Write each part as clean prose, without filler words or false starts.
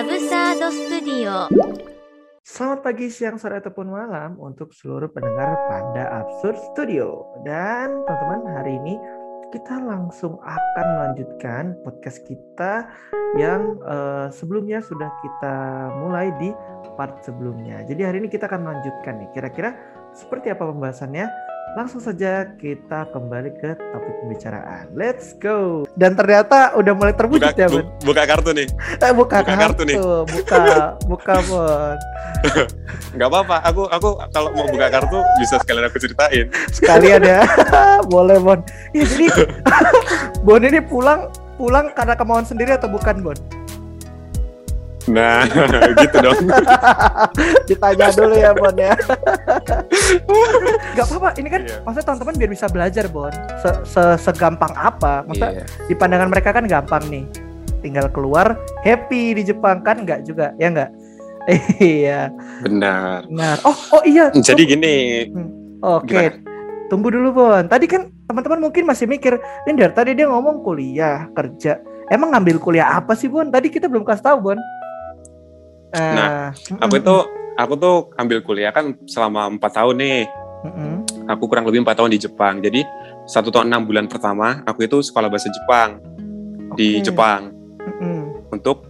Absurd Studio. Selamat pagi, siang, sore, ataupun malam untuk seluruh pendengar Panda Absurd Studio. Dan teman-teman, hari ini kita langsung akan melanjutkan podcast kita yang sebelumnya sudah kita mulai di part sebelumnya. Jadi hari ini kita akan melanjutkan nih. Kira-kira seperti apa pembahasannya? Langsung saja kita kembali ke topik pembicaraan. Let's go. Dan ternyata udah mulai terwujud ya, Bun. Buka kartu nih. Buka kartu nih. Buka, Bun. Enggak apa-apa. Aku kalau mau buka kartu bisa sekalian aku ceritain. Sekalian ya. Boleh, Bon. Ya, jadi Bon ini pulang karena kemauan sendiri atau bukan, Bon? Nah, gitu dong. Ditanya dulu ya, Bon ya. Gak apa-apa, ini kan maksudnya teman-teman biar bisa belajar, Bon. Segampang apa? Maksudnya di pandangan mereka kan gampang nih. Tinggal keluar, happy di Jepang kan enggak juga, ya enggak? Iya. Benar. Oh iya. Jadi gini. Oke. Tunggu dulu, Bon. Tadi kan teman-teman mungkin masih mikir, Lindar tadi dia ngomong kuliah, kerja. Emang ngambil kuliah apa sih, Bon? Tadi kita belum kasih tahu, Bon. Nah, aku tuh ambil kuliah kan selama 4 tahun nih. Aku kurang lebih 4 tahun di Jepang. Jadi, 1 tahun 6 bulan pertama, aku itu sekolah bahasa Jepang. Di Jepang. Untuk,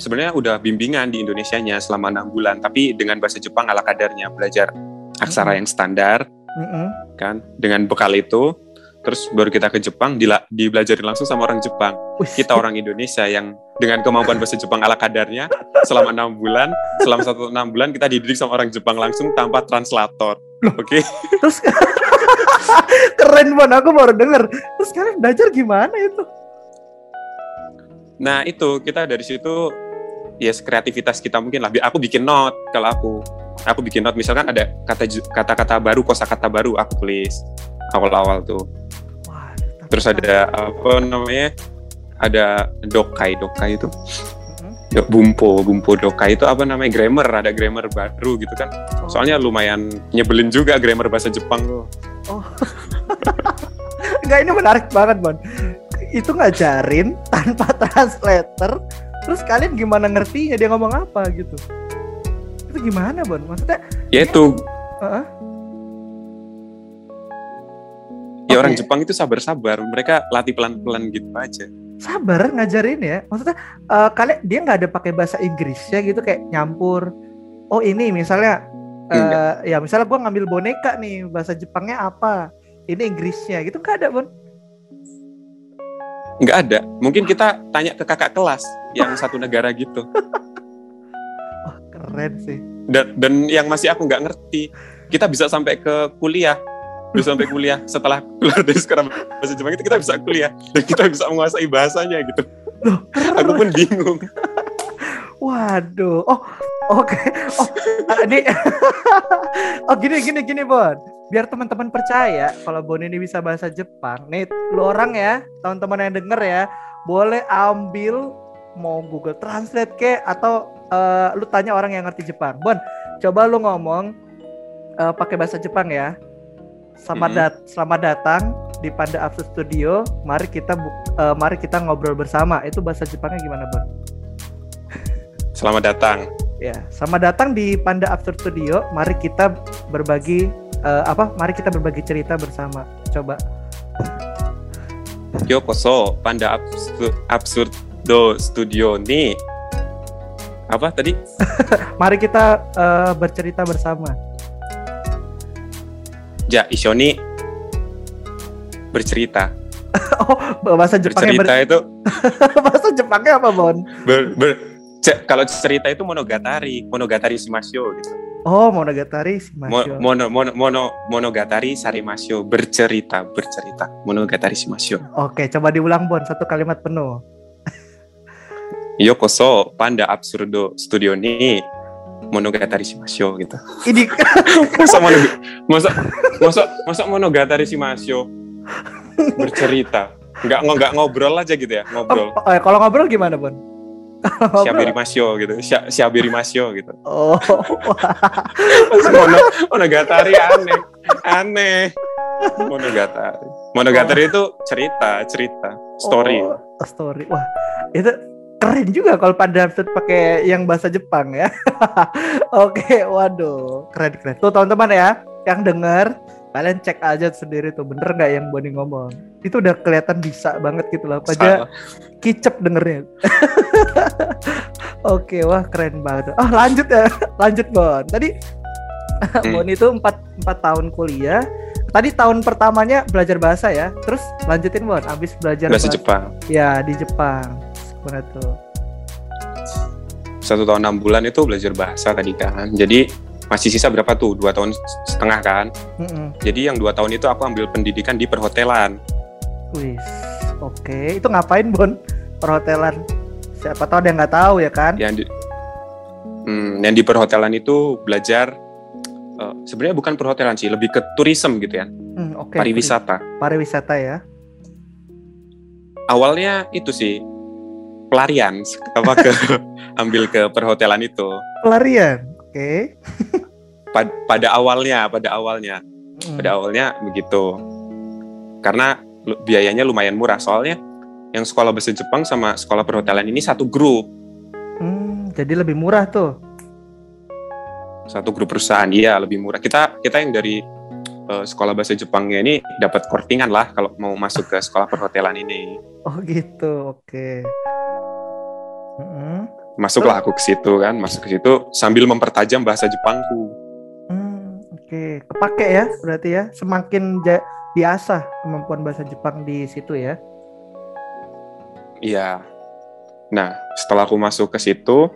sebenarnya udah bimbingan di Indonesianya selama 6 bulan. Tapi dengan bahasa Jepang ala kadarnya. Belajar aksara yang standar. Kan, dengan bekal itu. Terus baru kita ke Jepang, dibelajarin langsung sama orang Jepang. Kita orang Indonesia yang dengan kemampuan bahasa Jepang ala kadarnya selama 6 bulan, selama 6 bulan kita dididik sama orang Jepang langsung tanpa translator. Oke. Terus keren banget, aku baru denger. Terus kalian belajar gimana itu? Nah itu, kita dari situ ya kreativitas kita mungkin lah. Aku bikin note, kalau aku bikin note misalkan ada kata-kata baru, kosakata baru aku tulis awal-awal tuh. Terus ada apa namanya? Ada dokai itu. Bumpo dokai itu apa namanya? Grammar, ada grammar baru gitu kan. Soalnya lumayan nyebelin juga grammar bahasa Jepang tuh. Oh. Enggak, ini menarik banget, Bon. Itu ngajarin tanpa translator. Terus kalian gimana ngertinya dia ngomong apa gitu? Itu gimana, Bon? Maksudnya yaitu orang Jepang itu sabar-sabar, mereka latih pelan-pelan gitu aja. Sabar ngajarin ya, maksudnya kalian dia nggak ada pakai bahasa Inggrisnya gitu kayak nyampur. Oh ini misalnya, ya misalnya gue ngambil boneka nih bahasa Jepangnya apa, ini Inggrisnya gitu nggak ada, Bon? Nggak ada. Mungkin kita tanya ke kakak kelas yang satu negara gitu. Wah keren sih. Dan yang masih aku nggak ngerti, kita bisa sampai ke kuliah. Bisa sampai kuliah setelah keluar dari sekolah bahasa Jepang itu kita bisa kuliah dan kita bisa menguasai bahasanya gitu. Loh, aku pun bingung. Waduh. Oke. Ini oh gini Bon. Biar teman-teman percaya kalau Bon ini bisa bahasa Jepang. Nih, lu orang ya, teman-teman yang denger ya, boleh ambil mau Google Translate kek atau lu tanya orang yang ngerti Jepang. Bon, coba lu ngomong pakai bahasa Jepang ya. Selamat datang di Panda Absurd Studio. Mari kita ngobrol bersama. Itu bahasa Jepangnya gimana, Bon? Selamat datang. Ya, selamat datang di Panda Absurd Studio. Mari kita berbagi Mari kita berbagi cerita bersama. Coba. Yokoso Panda Absurd Studio ni. Apa tadi? Mari kita bercerita bersama. Ja, Ishoni bercerita. Bahasa Jepangnya itu. Bahasa Jepangnya apa, Bon? Kalau cerita itu monogatari shimasyo gitu. Oh, monogatari shimasyo. Monogatari sarimasyo, bercerita, monogatari shimasyo. Oke, coba diulang, Bon, satu kalimat penuh. Yokoso Panda Absurd Studio ni. Monogatari shimasyo gitu. Ini masa monogatari shimasyo bercerita. Enggak ngobrol aja gitu ya, ngobrol. Kalau ngobrol gimana, Bon? Siabirimasyo gitu. Oh. Monogatari aneh. Monogatari itu cerita, story. Wah, itu keren juga kalau Panda Absurd pakai yang bahasa Jepang ya. Oke, waduh, keren. Tuh teman-teman ya, yang denger kalian cek aja sendiri tuh bener nggak yang Boni ngomong. Itu udah kelihatan bisa banget gitu loh. Aku aja kicep dengernya. Oke, wah keren banget. Ah, lanjut ya, lanjut Bon. Tadi Boni itu 4 tahun kuliah. Tadi tahun pertamanya belajar bahasa ya. Terus lanjutin Bon, abis belajar bahasa Jepang. Ya di Jepang. Mana tuh? 1 tahun 6 bulan itu belajar bahasa tadi kan. Jadi masih sisa berapa tuh? 2 tahun setengah kan. Jadi yang 2 tahun itu aku ambil pendidikan di perhotelan. Wih, oke. Itu ngapain Bon? Perhotelan. Siapa tahu ada yang nggak tahu ya kan? Yang di perhotelan itu belajar. Sebenarnya bukan perhotelan sih, lebih ke tourism gitu ya. Okay. Pariwisata ya. Awalnya itu sih. Pelarian, apa ke ambil ke perhotelan itu? Pelarian, oke. Pada awalnya begitu. Karena biayanya lumayan murah, soalnya yang sekolah bahasa Jepang sama sekolah perhotelan ini satu grup. Jadi lebih murah tuh. Satu grup perusahaan, iya lebih murah. Kita yang dari sekolah bahasa Jepangnya ini dapat kortingan lah kalau mau masuk ke sekolah perhotelan ini. Oh gitu, oke. Masuklah aku ke situ kan, sambil mempertajam bahasa Jepangku. Oke. Kepake ya, berarti ya, semakin diasah kemampuan bahasa Jepang di situ ya. Iya. Nah, setelah aku masuk ke situ,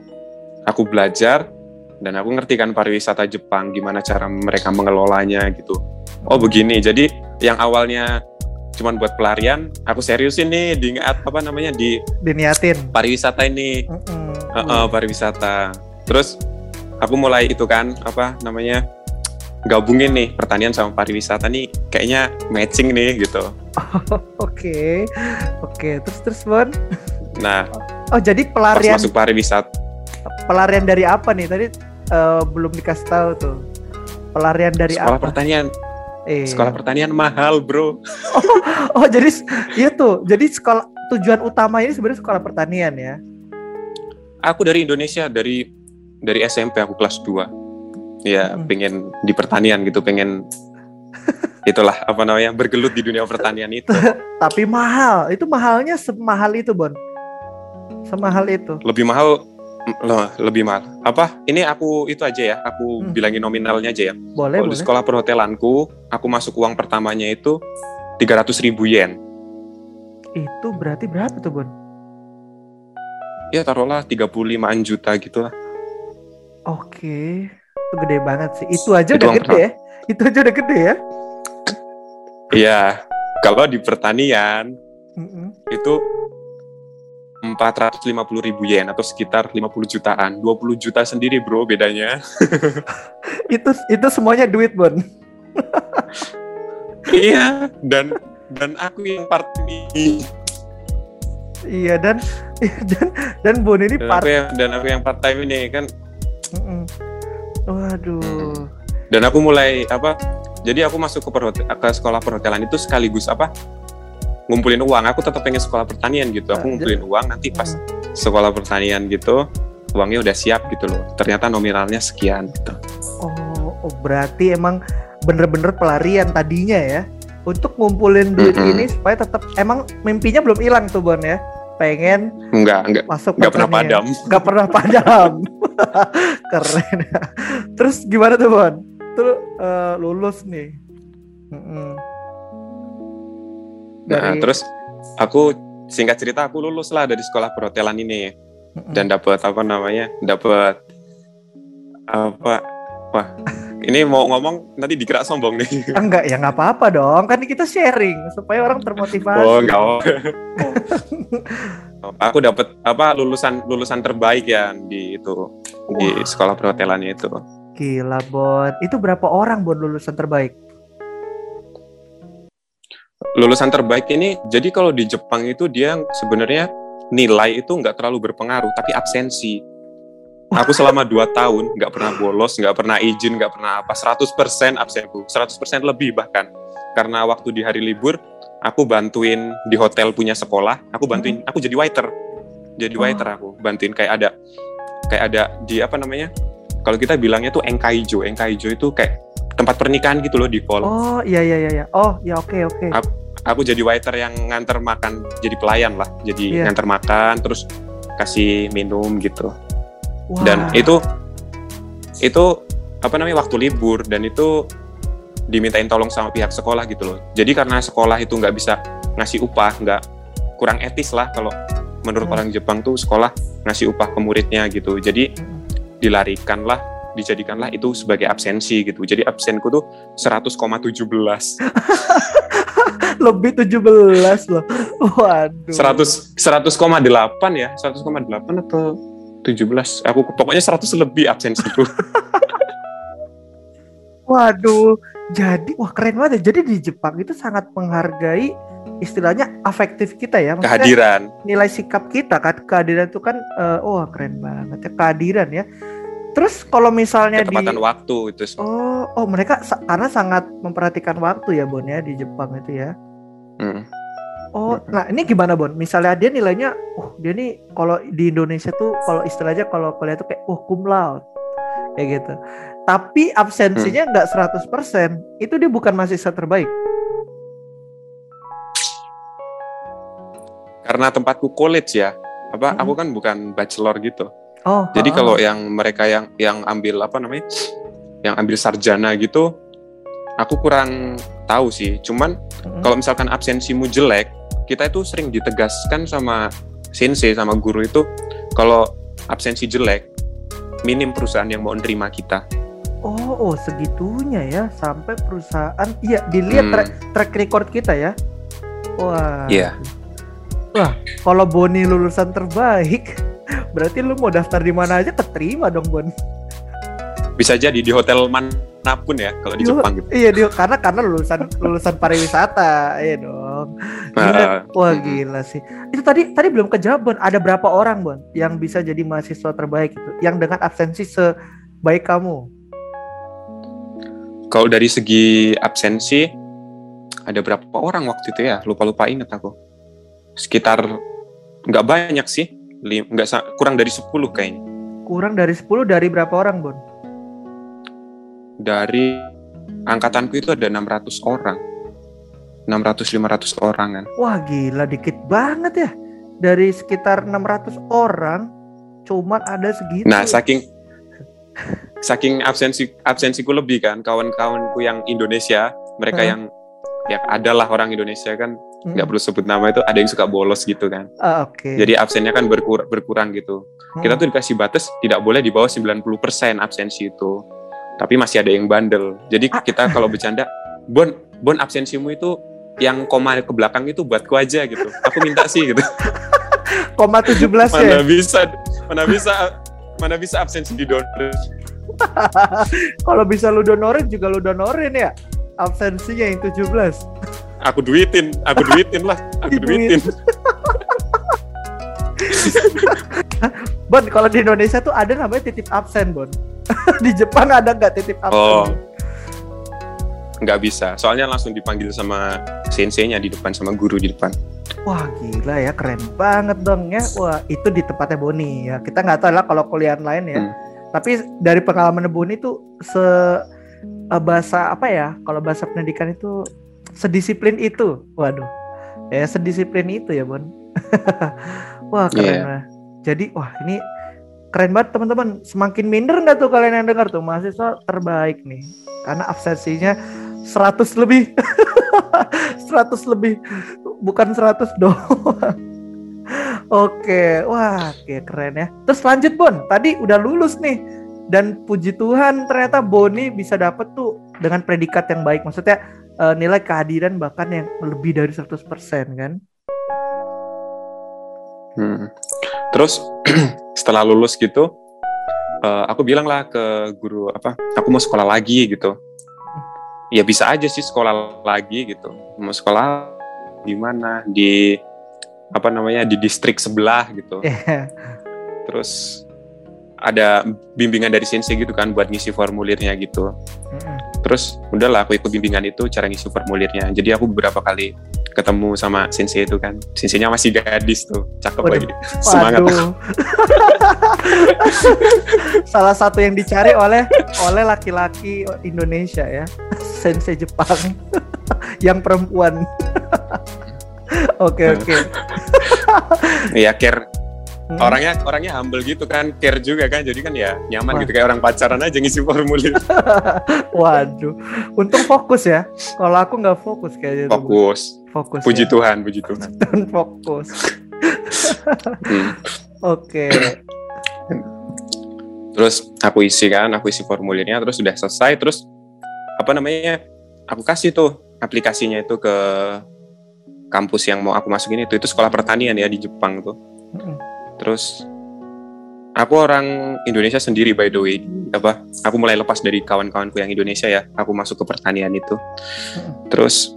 aku belajar dan aku ngerti kan pariwisata Jepang, gimana cara mereka mengelolanya gitu. Oh begini, jadi yang awalnya cuman buat pelarian, aku seriusin nih diniatin pariwisata ini. Pariwisata. Terus aku mulai itu kan gabungin nih pertanian sama pariwisata nih, kayaknya matching nih gitu. Oke. Terus Bon. Nah. Oh jadi pelarian. Pas masuk pariwisata. Pelarian dari apa nih? Tadi belum dikasih tahu tuh. Pelarian dari sekolah apa? Pertanian. Sekolah pertanian mahal bro. Oh jadi itu. Jadi sekolah tujuan utama ini sebenarnya sekolah pertanian ya. Aku dari Indonesia dari SMP aku kelas 2. Ya pengen di pertanian gitu, pengen itulah bergelut di dunia pertanian itu. Tapi mahal. Itu mahalnya semahal itu Bon. Semahal itu. Lebih mahal. Apa? Ini aku itu aja ya. Aku bilangin nominalnya aja ya. Boleh. Di sekolah perhotelanku, aku masuk uang pertamanya itu 300.000 yen. Itu berarti berapa tuh, Bon? Ya taruhlah 35-an juta gitu lah. Oke. Itu gede banget sih. Itu aja udah gede ya. Iya. Kalau di pertanian, itu 450.000 yen atau sekitar 50 jutaan. 20 juta sendiri bro bedanya. itu semuanya duit Bon. Iya, dan aku yang part ini. Iya dan Bon ini part dan aku yang part time ini kan. Waduh. Dan aku mulai jadi aku masuk ke sekolah perhotelan itu sekaligus ngumpulin uang. Aku tetap pengen sekolah pertanian gitu. Aku ngumpulin uang, nanti pas sekolah pertanian gitu uangnya udah siap gitu loh. Ternyata nominalnya sekian gitu. Oh berarti emang bener-bener pelarian tadinya ya, untuk ngumpulin duit ini supaya tetap. Emang mimpinya belum hilang tuh Bon ya? Pengen masuk pertanian. Gak pernah padam. Keren. Terus gimana tuh Bon? Terus lulus nih. Nah, terus aku singkat cerita aku lulus lah dari sekolah perhotelan ini dan dapat wah ini mau ngomong nanti dikira sombong nih. Enggak ya, nggak apa-apa dong, kan kita sharing supaya orang termotivasi. Aku dapat lulusan terbaik ya di itu. Wow. Di sekolah perhotelannya itu. Gila Bon, itu berapa orang Bon lulusan terbaik? Lulusan terbaik ini, jadi kalau di Jepang itu dia sebenarnya nilai itu nggak terlalu berpengaruh, tapi absensi. Aku selama 2 tahun nggak pernah bolos, nggak pernah izin, nggak pernah 100% absenku, 100% lebih bahkan. Karena waktu di hari libur, aku bantuin di hotel punya sekolah, aku jadi waiter. jadi waiter aku, bantuin kayak ada di apa namanya? Kalau kita bilangnya tuh engkaijo itu kayak tempat pernikahan gitu loh di Pol. Oh iya. Oh ya oke. Aku jadi waiter yang nganter makan, jadi pelayan lah, jadi nganter makan terus kasih minum gitu. Wow. Dan itu apa namanya waktu libur dan itu dimintain tolong sama pihak sekolah gitu loh. Jadi karena sekolah itu nggak bisa ngasih upah, kurang etis lah kalau menurut orang Jepang tuh sekolah ngasih upah ke muridnya gitu. Jadi dijadikanlah itu sebagai absensi gitu. Jadi absenku tuh 100,17. Lebih 17 loh. Waduh. 100,8 ya. 100,8 atau 17. Aku pokoknya 100 lebih absensiku. Waduh. Jadi keren banget. Jadi di Jepang itu sangat menghargai istilahnya afektif kita ya. Maksudnya kehadiran. Nilai sikap kita kan kehadiran itu kan keren banget ya kehadiran ya. Terus kalau misalnya ketepatan waktu itu semua. Oh mereka karena sangat memperhatikan waktu ya Bon ya di Jepang itu ya. Nah ini gimana Bon? Misalnya dia nilainya, dia nih kalau di Indonesia tuh kalau istilahnya kalau kuliah tuh kayak cum laude kayak gitu. Tapi absensinya nggak 100%, itu dia bukan mahasiswa terbaik. Karena tempatku college ya, aku kan bukan bachelor gitu. Jadi kalau yang mereka yang ambil apa namanya, yang ambil sarjana gitu, aku kurang tahu sih. Cuman kalau misalkan absensimu jelek, kita itu sering ditegaskan sama sensei, sama guru itu, kalau absensi jelek, minim perusahaan yang mau nerima kita. Oh segitunya ya, sampai perusahaan, iya dilihat track record kita ya. Wah. Iya. Wah, kalau Boni lulusan terbaik. Berarti lu mau daftar di mana aja keterima dong Bon. Bisa jadi di hotel manapun ya kalau di Jepang gitu. Iya karena lulusan pariwisata ya dong. Gila. Wah gila sih. Itu tadi belum kejawab Bon. Ada berapa orang Bon yang bisa jadi mahasiswa terbaik itu? Yang dengan absensi sebaik kamu? Kalau dari segi absensi ada berapa orang waktu itu ya? Lupa ingat aku. Sekitar nggak banyak sih. Kurang dari 10 kayaknya. Kurang dari 10 dari berapa orang, Bon? Dari angkatanku itu ada 600 orang. 600-500 orangan. Wah, gila dikit banget ya. Dari sekitar 600 orang cuman ada segitu. Nah, saking absensiku lebih kan, kawan-kawanku yang Indonesia, mereka yang adalah orang Indonesia kan. Nggak perlu sebut nama itu, ada yang suka bolos gitu kan. Okay. Jadi absennya kan berkurang gitu. Kita tuh dikasih batas tidak boleh di bawah 90% absensi itu. Tapi masih ada yang bandel. Jadi kita kalau bercanda, Bon absensimu itu yang koma ke belakang itu buatku aja gitu. Aku minta sih gitu. Koma 17 ya. Mana bisa absensi di donorin. Kalau bisa lu donorin juga lu donorin ya. Absensinya yang 17. Aku duitin. Bon, kalau di Indonesia tuh ada namanya titip absen, Bon. Di Jepang ada nggak titip absen? Oh, nggak bisa. Soalnya langsung dipanggil sama senseinya di depan, sama guru di depan. Wah, gila ya, keren banget dong ya. Wah, itu di tempatnya Boni ya. Kita nggak tahu lah kalau kuliah lain ya. Tapi dari pengalaman Boni tuh bahasa apa ya? Kalau bahasa pendidikan itu sedisiplin itu, waduh, ya sedisiplin itu ya Bon. Wah keren lah. Jadi ini keren banget teman-teman. Semakin minder nggak tuh kalian yang dengar tuh mahasiswa terbaik nih, karena absensinya 100 lebih, 100 lebih, bukan 100 dong. Oke, wah, keren ya. Terus lanjut Bon, tadi udah lulus nih dan puji Tuhan ternyata Boni bisa dapet tuh dengan predikat yang baik, maksudnya nilai kehadiran bahkan yang lebih dari 100% kan. Terus setelah lulus gitu aku bilang lah ke guru aku mau sekolah lagi gitu. Ya bisa aja sih sekolah lagi gitu. Mau sekolah di mana? Di di distrik sebelah gitu. Terus ada bimbingan dari sensei gitu kan buat ngisi formulirnya gitu. Terus udahlah aku ikut bimbingan itu cara ngisi formulirnya. Jadi aku beberapa kali ketemu sama sensei itu kan. Senseinya masih gadis tuh, cakep lagi. Semangat aku. Salah satu yang dicari oleh laki-laki Indonesia ya. Sensei Jepang yang perempuan. Oke. Iya, care. Orangnya humble gitu kan, care juga kan, jadi kan ya nyaman gitu kayak orang pacaran aja ngisi formulir. Waduh, untung fokus ya. Kalau aku nggak fokus kayaknya. Fokus. Puji Tuhan. Dan fokus. Oke. Terus aku isi formulirnya, terus sudah selesai, terus aku kasih tuh aplikasinya itu ke kampus yang mau aku masukin itu sekolah pertanian ya di Jepang tuh. Terus aku orang Indonesia sendiri by the way, aku mulai lepas dari kawan-kawanku yang Indonesia ya, aku masuk ke pertanian itu. Terus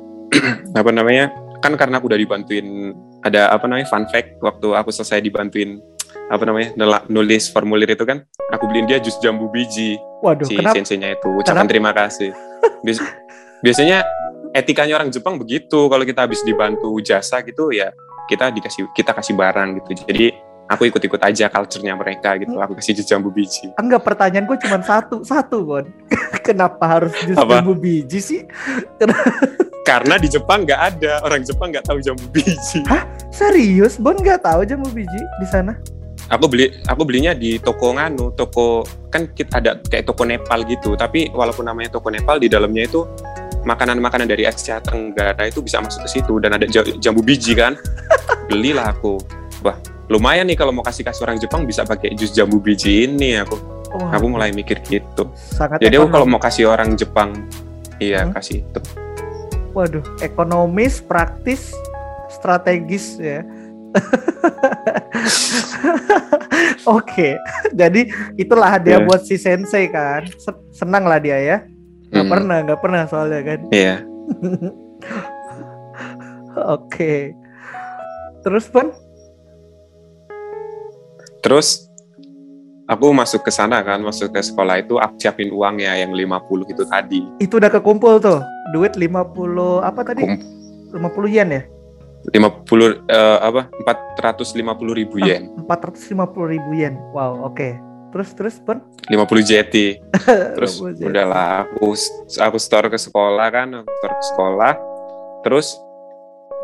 kan karena aku udah dibantuin ada fun fact, waktu aku selesai dibantuin nulis formulir itu kan, aku beliin dia jus jambu biji. Waduh, si sensenya itu ucapan terima kasih. Biasanya etikanya orang Jepang begitu, kalau kita habis dibantu jasa gitu ya kita kasih barang gitu. Jadi aku ikut-ikut aja culture-nya mereka gitu. Aku kasih jus jambu biji. Enggak, pertanyaan gue cuma satu Bon. Kenapa harus jus jambu biji sih? Karena di Jepang nggak ada, orang Jepang nggak tahu jambu biji. Hah? Serius? Bon nggak tahu jambu biji di sana? Aku belinya di toko kan kita ada kayak toko Nepal gitu. Tapi walaupun namanya toko Nepal, di dalamnya itu makanan-makanan dari Asia Tenggara itu bisa masuk ke situ dan ada jambu biji kan. Belilah aku. Wah, lumayan nih kalau mau kasih orang Jepang bisa pakai jus jambu biji ini aku. Wow. Aku mulai mikir gitu. Sangat. Jadi ekonomis. Aku kalau mau kasih orang Jepang, iya kasih itu. Waduh, ekonomis, praktis, strategis ya. Oke. Jadi itulah hadiah buat si sensei kan. Senang lah dia ya. Gak pernah soalnya kan. Iya. Oke. Terus Pun? Terus aku masuk ke sana kan, masuk ke sekolah itu aku siapin uangnya yang 50 itu tadi. Itu udah kekumpul tuh, duit 50 apa tadi? 50 yen ya? 450 ribu yen. 450 ribu yen, wow oke. Terus Pun? 50 JT. Terus udahlah aku store ke sekolah kan, Terus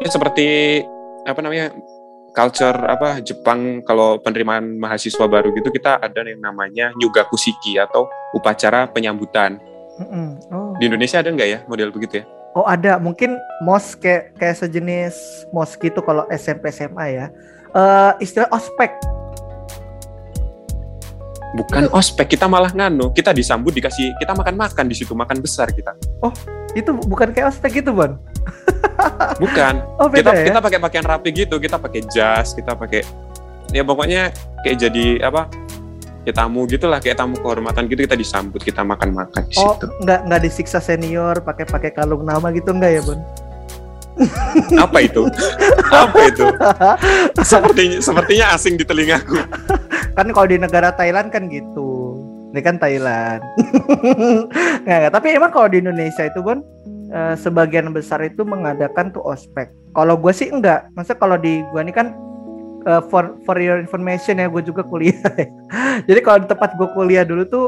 ya seperti culture Jepang kalau penerimaan mahasiswa baru gitu, kita ada yang namanya nyugakusiki atau upacara penyambutan. Oh. Di Indonesia ada nggak ya model begitu ya? Oh ada, mungkin mos kayak sejenis mos gitu kalau SMP SMA ya. Istilah ospek. Bukan ospek, kita malah kita disambut, dikasih, kita makan di situ, makan besar kita. Oh itu bukan kayak ospek gitu Bon? Bukan. Oh, kita pakai pakaian rapi gitu, kita pakai jas, kita pakai ya pokoknya kayak jadi ya tamu gitulah, kayak tamu kehormatan gitu, kita disambut, kita makan di situ. Oh, enggak disiksa senior, pakai kalung nama gitu enggak ya, Bon? Apa itu? Sepertinya asing di telingaku. Kan kalau di negara Thailand kan gitu. Ini kan Thailand. Enggak, tapi emang kalau di Indonesia itu, Bon, sebagian besar itu mengadakan tuh ospek. Kalau gue sih enggak. Maksudnya kalau di gue ini kan for your information ya, gue juga kuliah. Jadi kalau di tempat gue kuliah dulu tuh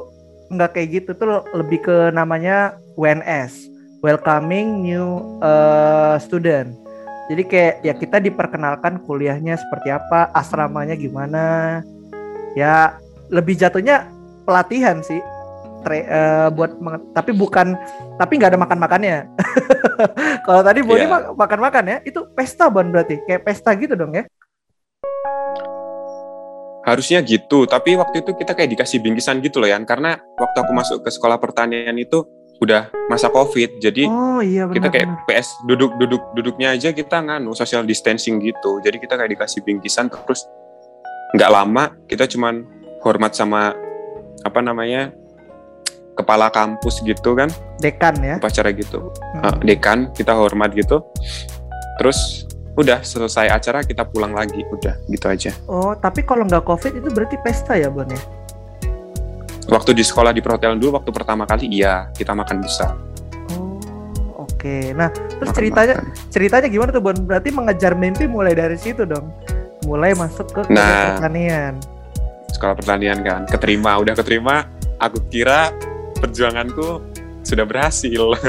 enggak kayak gitu, tuh lebih ke namanya WNS, Welcoming New Student. Jadi kayak ya kita diperkenalkan kuliahnya seperti apa, asramanya gimana. Ya lebih jatuhnya pelatihan sih. Tapi nggak ada makan-makannya. Kalau tadi Boni makan-makan ya, itu pesta Bon berarti, kayak pesta gitu dong ya? Harusnya gitu, tapi waktu itu kita kayak dikasih bingkisan gitu loh Yan, karena waktu aku masuk ke sekolah pertanian itu udah masa COVID, jadi kita kayak PS duduknya aja kita social distancing gitu, jadi kita kayak dikasih bingkisan terus nggak lama kita cuman hormat sama kepala kampus gitu kan, dekan ya, upacara gitu, dekan kita hormat gitu, terus udah selesai acara kita pulang lagi, udah gitu aja. Oh tapi kalau nggak COVID itu berarti pesta ya Bon ya? Waktu di sekolah di perhotelan dulu waktu pertama kali iya, kita makan besar. Oke, nah terus ceritanya gimana tuh Bon? Berarti mengejar mimpi mulai dari situ dong, mulai masuk ke pertanian. Sekolah pertanian kan, udah keterima, aku kira perjuanganku sudah berhasil.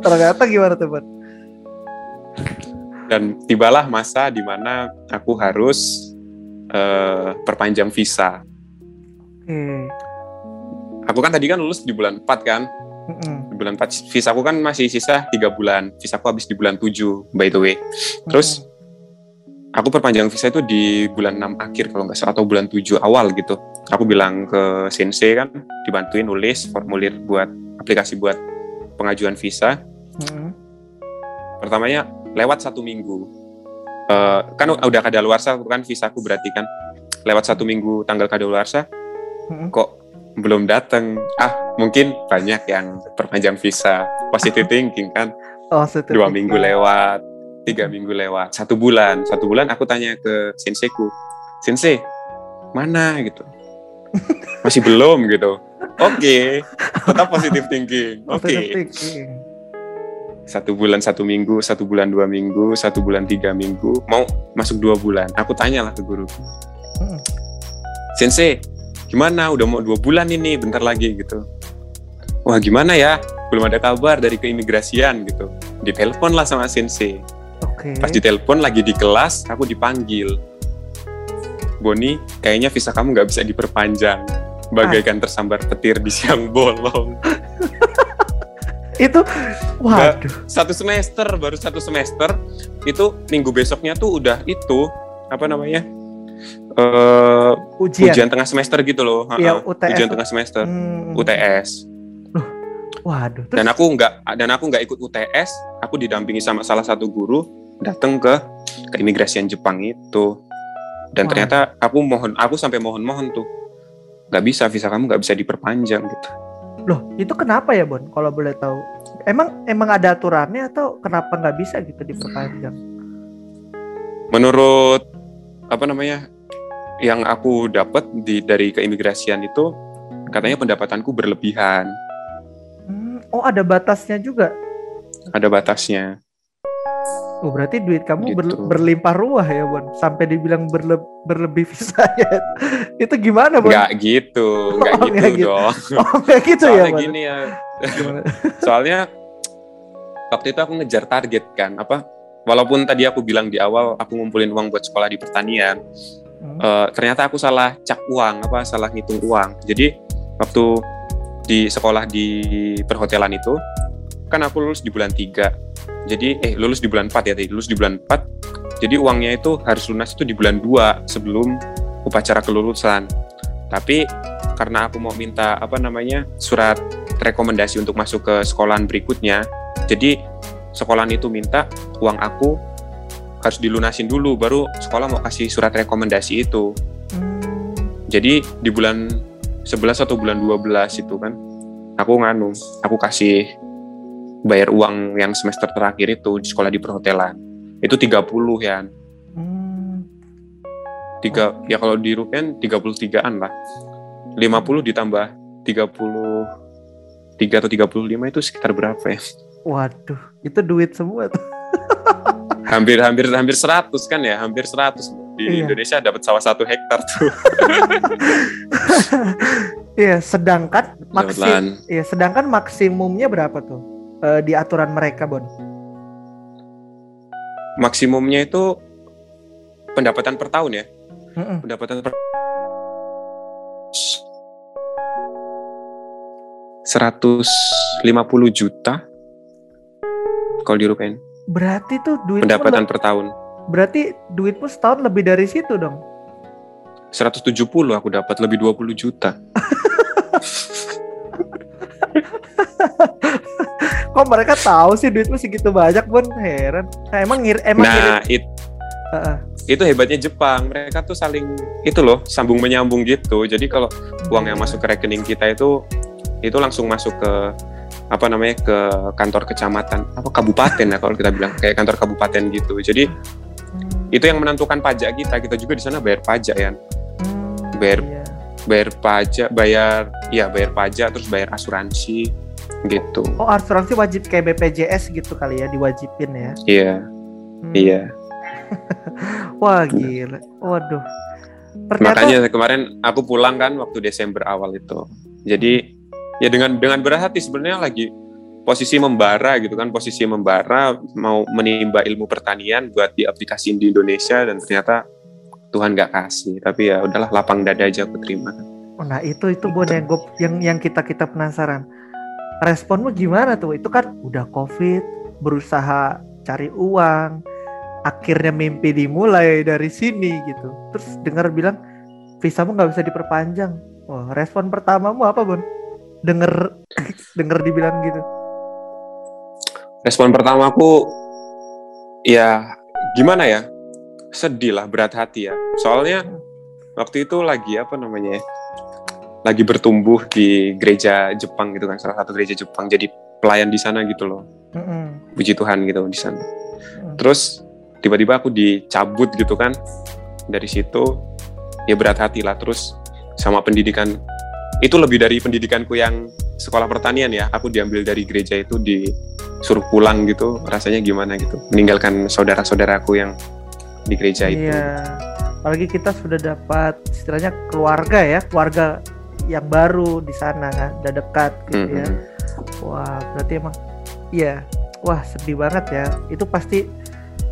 Ternyata gimana tuh Bon? Dan tibalah masa di mana aku harus perpanjang visa. Aku kan tadi kan lulus di bulan 4 kan. Di bulan 4 visa aku kan masih sisa 3 bulan. Visa aku habis di bulan 7 by the way. Terus aku perpanjang visa itu di bulan 6 akhir kalau enggak salah atau bulan 7 awal gitu. Aku bilang ke sensei kan, dibantuin nulis formulir buat aplikasi buat pengajuan visa. Pertamanya lewat 1 minggu. Kan udah kadaluarsa kan visaku berarti kan. Lewat 1 minggu tanggal kadaluarsa. Kok belum datang? Mungkin banyak yang perpanjang visa. Positive thinking kan. 2 minggu lewat, 3 minggu lewat, 1 bulan. 1 bulan aku tanya ke senseiku, "Sensei, mana?" gitu. Masih belum gitu. Oke. Tetap positive thinking. Oke. 1 bulan 1 minggu, 1 bulan 2 minggu, 1 bulan 3 minggu, mau masuk 2 bulan. Aku tanyalah ke guruku, "Sensei, gimana? Udah mau 2 bulan ini, bentar lagi," gitu. "Wah gimana ya? Belum ada kabar dari keimigrasian," gitu. Ditelepon lah sama sensei. Pas ditelepon lagi di kelas, aku dipanggil. "Boni, kayaknya visa kamu gak bisa diperpanjang. Bagaikan tersambar petir di siang bolong." Itu waduh, 1 semester, baru 1 semester itu. Minggu besoknya tuh udah itu apa namanya ujian tengah semester gitu loh. Ya, UTS. Ujian tengah semester UTS. Waduh. Terus... Dan aku nggak ikut UTS. Aku didampingi sama salah satu guru datang ke keimigrasian Jepang itu. Dan ternyata aku sampai mohon tuh, nggak bisa, visa kamu nggak bisa diperpanjang gitu. Loh, itu kenapa ya Bon? Kalau boleh tahu, emang ada aturannya atau kenapa nggak bisa gitu diperpanjang? Menurut yang aku dapat dari keimigrasian itu, katanya pendapatanku berlebihan. Oh, ada batasnya juga? Ada batasnya. Oh, berarti duit kamu gitu berlimpah ruah ya, Bon? Sampai dibilang berlebih visanya. Itu gimana, Bon? Gak gitu. Soalnya ya, gini ya. Soalnya waktu itu aku ngejar target kan. Walaupun tadi aku bilang di awal aku ngumpulin uang buat sekolah di pertanian, ternyata aku salah cak uang, salah ngitung uang. Jadi waktu di sekolah di perhotelan itu, kan aku lulus di bulan 3. Jadi lulus di bulan 4 ya tadi. Lulus di bulan 4. Jadi uangnya itu harus lunas itu di bulan 2 sebelum upacara kelulusan. Tapi karena aku mau minta surat rekomendasi untuk masuk ke sekolahan berikutnya. Jadi sekolahan itu minta uang aku harus dilunasin dulu, baru sekolah mau kasih surat rekomendasi itu. Jadi di bulan 11 atau bulan 12 itu kan aku kasih bayar uang yang semester terakhir itu di sekolah di perhotelan. Itu 30 ya. 3 ya kalau di rupiah 33-an lah. 50 ditambah 33 atau 35 itu sekitar berapa ya? Waduh, itu duit semua tuh. hampir 100 kan ya? Hampir 100. Di Indonesia dapat sawah 1 hektar tuh. Iya, sedangkan maksimumnya berapa tuh? Di aturan mereka, Bon? Maksimumnya itu pendapatan per tahun ya? Pendapatan per 150 juta. Kalau dirupiahin. Berarti tuh duit pendapatan per tahun. Berarti duitmu setahun lebih dari situ dong? 170 aku dapat, lebih 20 juta. Kok mereka tahu sih duitmu segitu banyak, Bon? Heran. Nah, itu hebatnya Jepang. Mereka tuh saling itu loh, sambung menyambung gitu. Jadi kalau uang yang masuk ke rekening kita itu langsung masuk ke ke kantor kecamatan, kabupaten ya kalau kita bilang, kayak kantor kabupaten gitu. Jadi itu yang menentukan pajak kita juga di sana bayar pajak ya. Bayar pajak, terus bayar asuransi. gitu. Oh, asuransi wajib kayak BPJS gitu kali ya, diwajibin ya? Iya, iya. Wah gila, waduh. Ternyata... Makanya kemarin aku pulang kan waktu Desember awal itu. Jadi ya dengan berat hati sebenarnya, lagi posisi membara gitu kan, posisi membara mau menimba ilmu pertanian buat diaplikasiin di Indonesia, dan ternyata Tuhan nggak kasih. Tapi ya udahlah, lapang dada aja aku terima. Nah itu buat yang kita penasaran. Responmu gimana tuh? Itu kan udah COVID, berusaha cari uang, akhirnya mimpi dimulai dari sini gitu. Terus dengar bilang visamu nggak bisa diperpanjang. Wah, respon pertamamu apa, Bon? Dengar dibilang gitu. Respon pertama aku, ya gimana ya, sedih lah, berat hati ya. Soalnya waktu itu lagi lagi bertumbuh di gereja Jepang gitu kan, salah satu gereja Jepang. Jadi pelayan di sana gitu loh. Mm-hmm. Puji Tuhan gitu di sana. Mm-hmm. Terus tiba-tiba aku dicabut gitu kan dari situ, ya berat hati lah. Terus sama pendidikan, itu lebih dari pendidikanku yang sekolah pertanian ya. Aku diambil dari gereja itu, disuruh pulang gitu, rasanya gimana gitu, meninggalkan saudara-saudaraku yang di gereja itu. Iya, apalagi kita sudah dapat istilahnya keluarga ya, keluarga yang baru di sana kan, udah dekat gitu ya. Wah, berarti emang iya, wah sedih banget ya. Itu pasti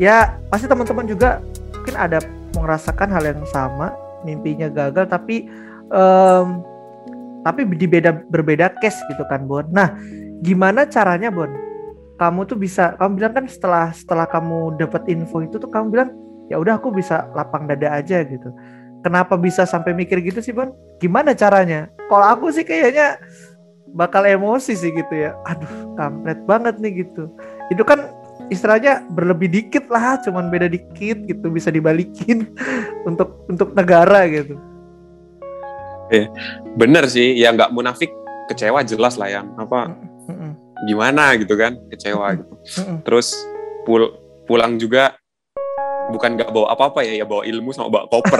ya, pasti teman-teman juga mungkin ada merasakan hal yang sama, mimpinya gagal tapi berbeda case gitu kan, Bon. Nah, gimana caranya, Bon? Kamu tuh bisa, kamu bilang kan setelah kamu dapat info itu tuh kamu bilang, ya udah aku bisa lapang dada aja gitu. Kenapa bisa sampai mikir gitu sih, Bon? Gimana caranya? Kalau aku sih kayaknya bakal emosi sih gitu ya. Aduh, kampret banget nih gitu. Itu kan istilahnya berlebih dikit lah, cuman beda dikit gitu, bisa dibalikin untuk negara gitu. Bener sih, ya nggak munafik, kecewa jelas lah ya, gimana gitu kan, kecewa gitu. Terus pulang juga bukan nggak bawa apa-apa ya, bawa ilmu sama bawa koper.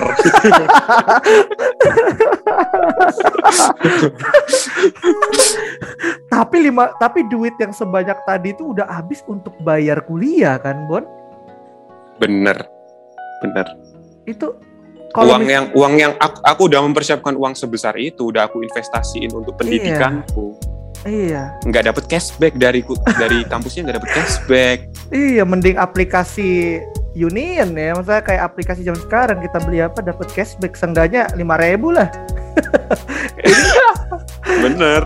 Tapi duit yang sebanyak tadi itu udah habis untuk bayar kuliah kan, Bon? Bener. Itu uang yang aku udah mempersiapkan uang sebesar itu, udah aku investasiin untuk pendidikanku. Iya. Nggak dapet cashback dari kampusnya, nggak dapet cashback. Iya, mending aplikasi Union ya, maksudnya kayak aplikasi zaman sekarang kita beli apa dapet cashback seenggaknya 5.000 lah. Bener.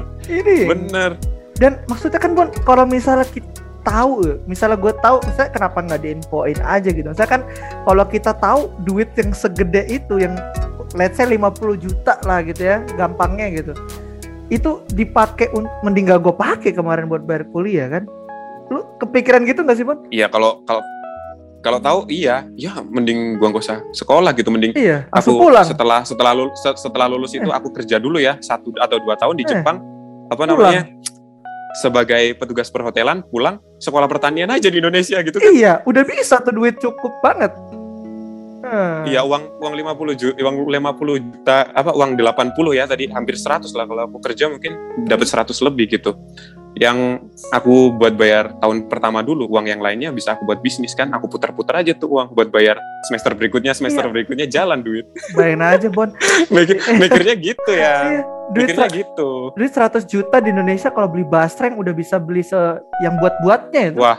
Dan maksudnya kan, Bon, kalau misalnya kita tahu, misalnya gue tahu, misalnya kenapa nggak diinfoin aja gitu. Misalnya kan kalau kita tahu duit yang segede itu, yang let's say 50 juta lah gitu ya, gampangnya gitu, itu dipakai mending gak gue pakai kemarin buat bayar kuliah kan. Lu kepikiran gitu nggak sih, Bon? Iya, kalau tahu iya mending gua nggak usah sekolah gitu, mending aku pulang. Setelah lulus itu aku kerja dulu ya 1 atau 2 tahun di Jepang, sebagai petugas perhotelan, pulang sekolah pertanian aja di Indonesia gitu kan. Iya, udah bisa tuh, duit cukup banget. Iya, uang 50 juta, uang 80 ya tadi, hampir 100 lah, kalau aku kerja mungkin dapat 100 lebih gitu. Yang aku buat bayar tahun pertama dulu, uang yang lainnya bisa aku buat bisnis kan, aku putar-putar aja tuh uang buat bayar semester berikutnya jalan duit. Bayangin aja, Bon. Mikirnya gitu ya. Iya. Duit 100 juta di Indonesia kalau beli basreng udah bisa beli yang buat-buatnya itu. Wah.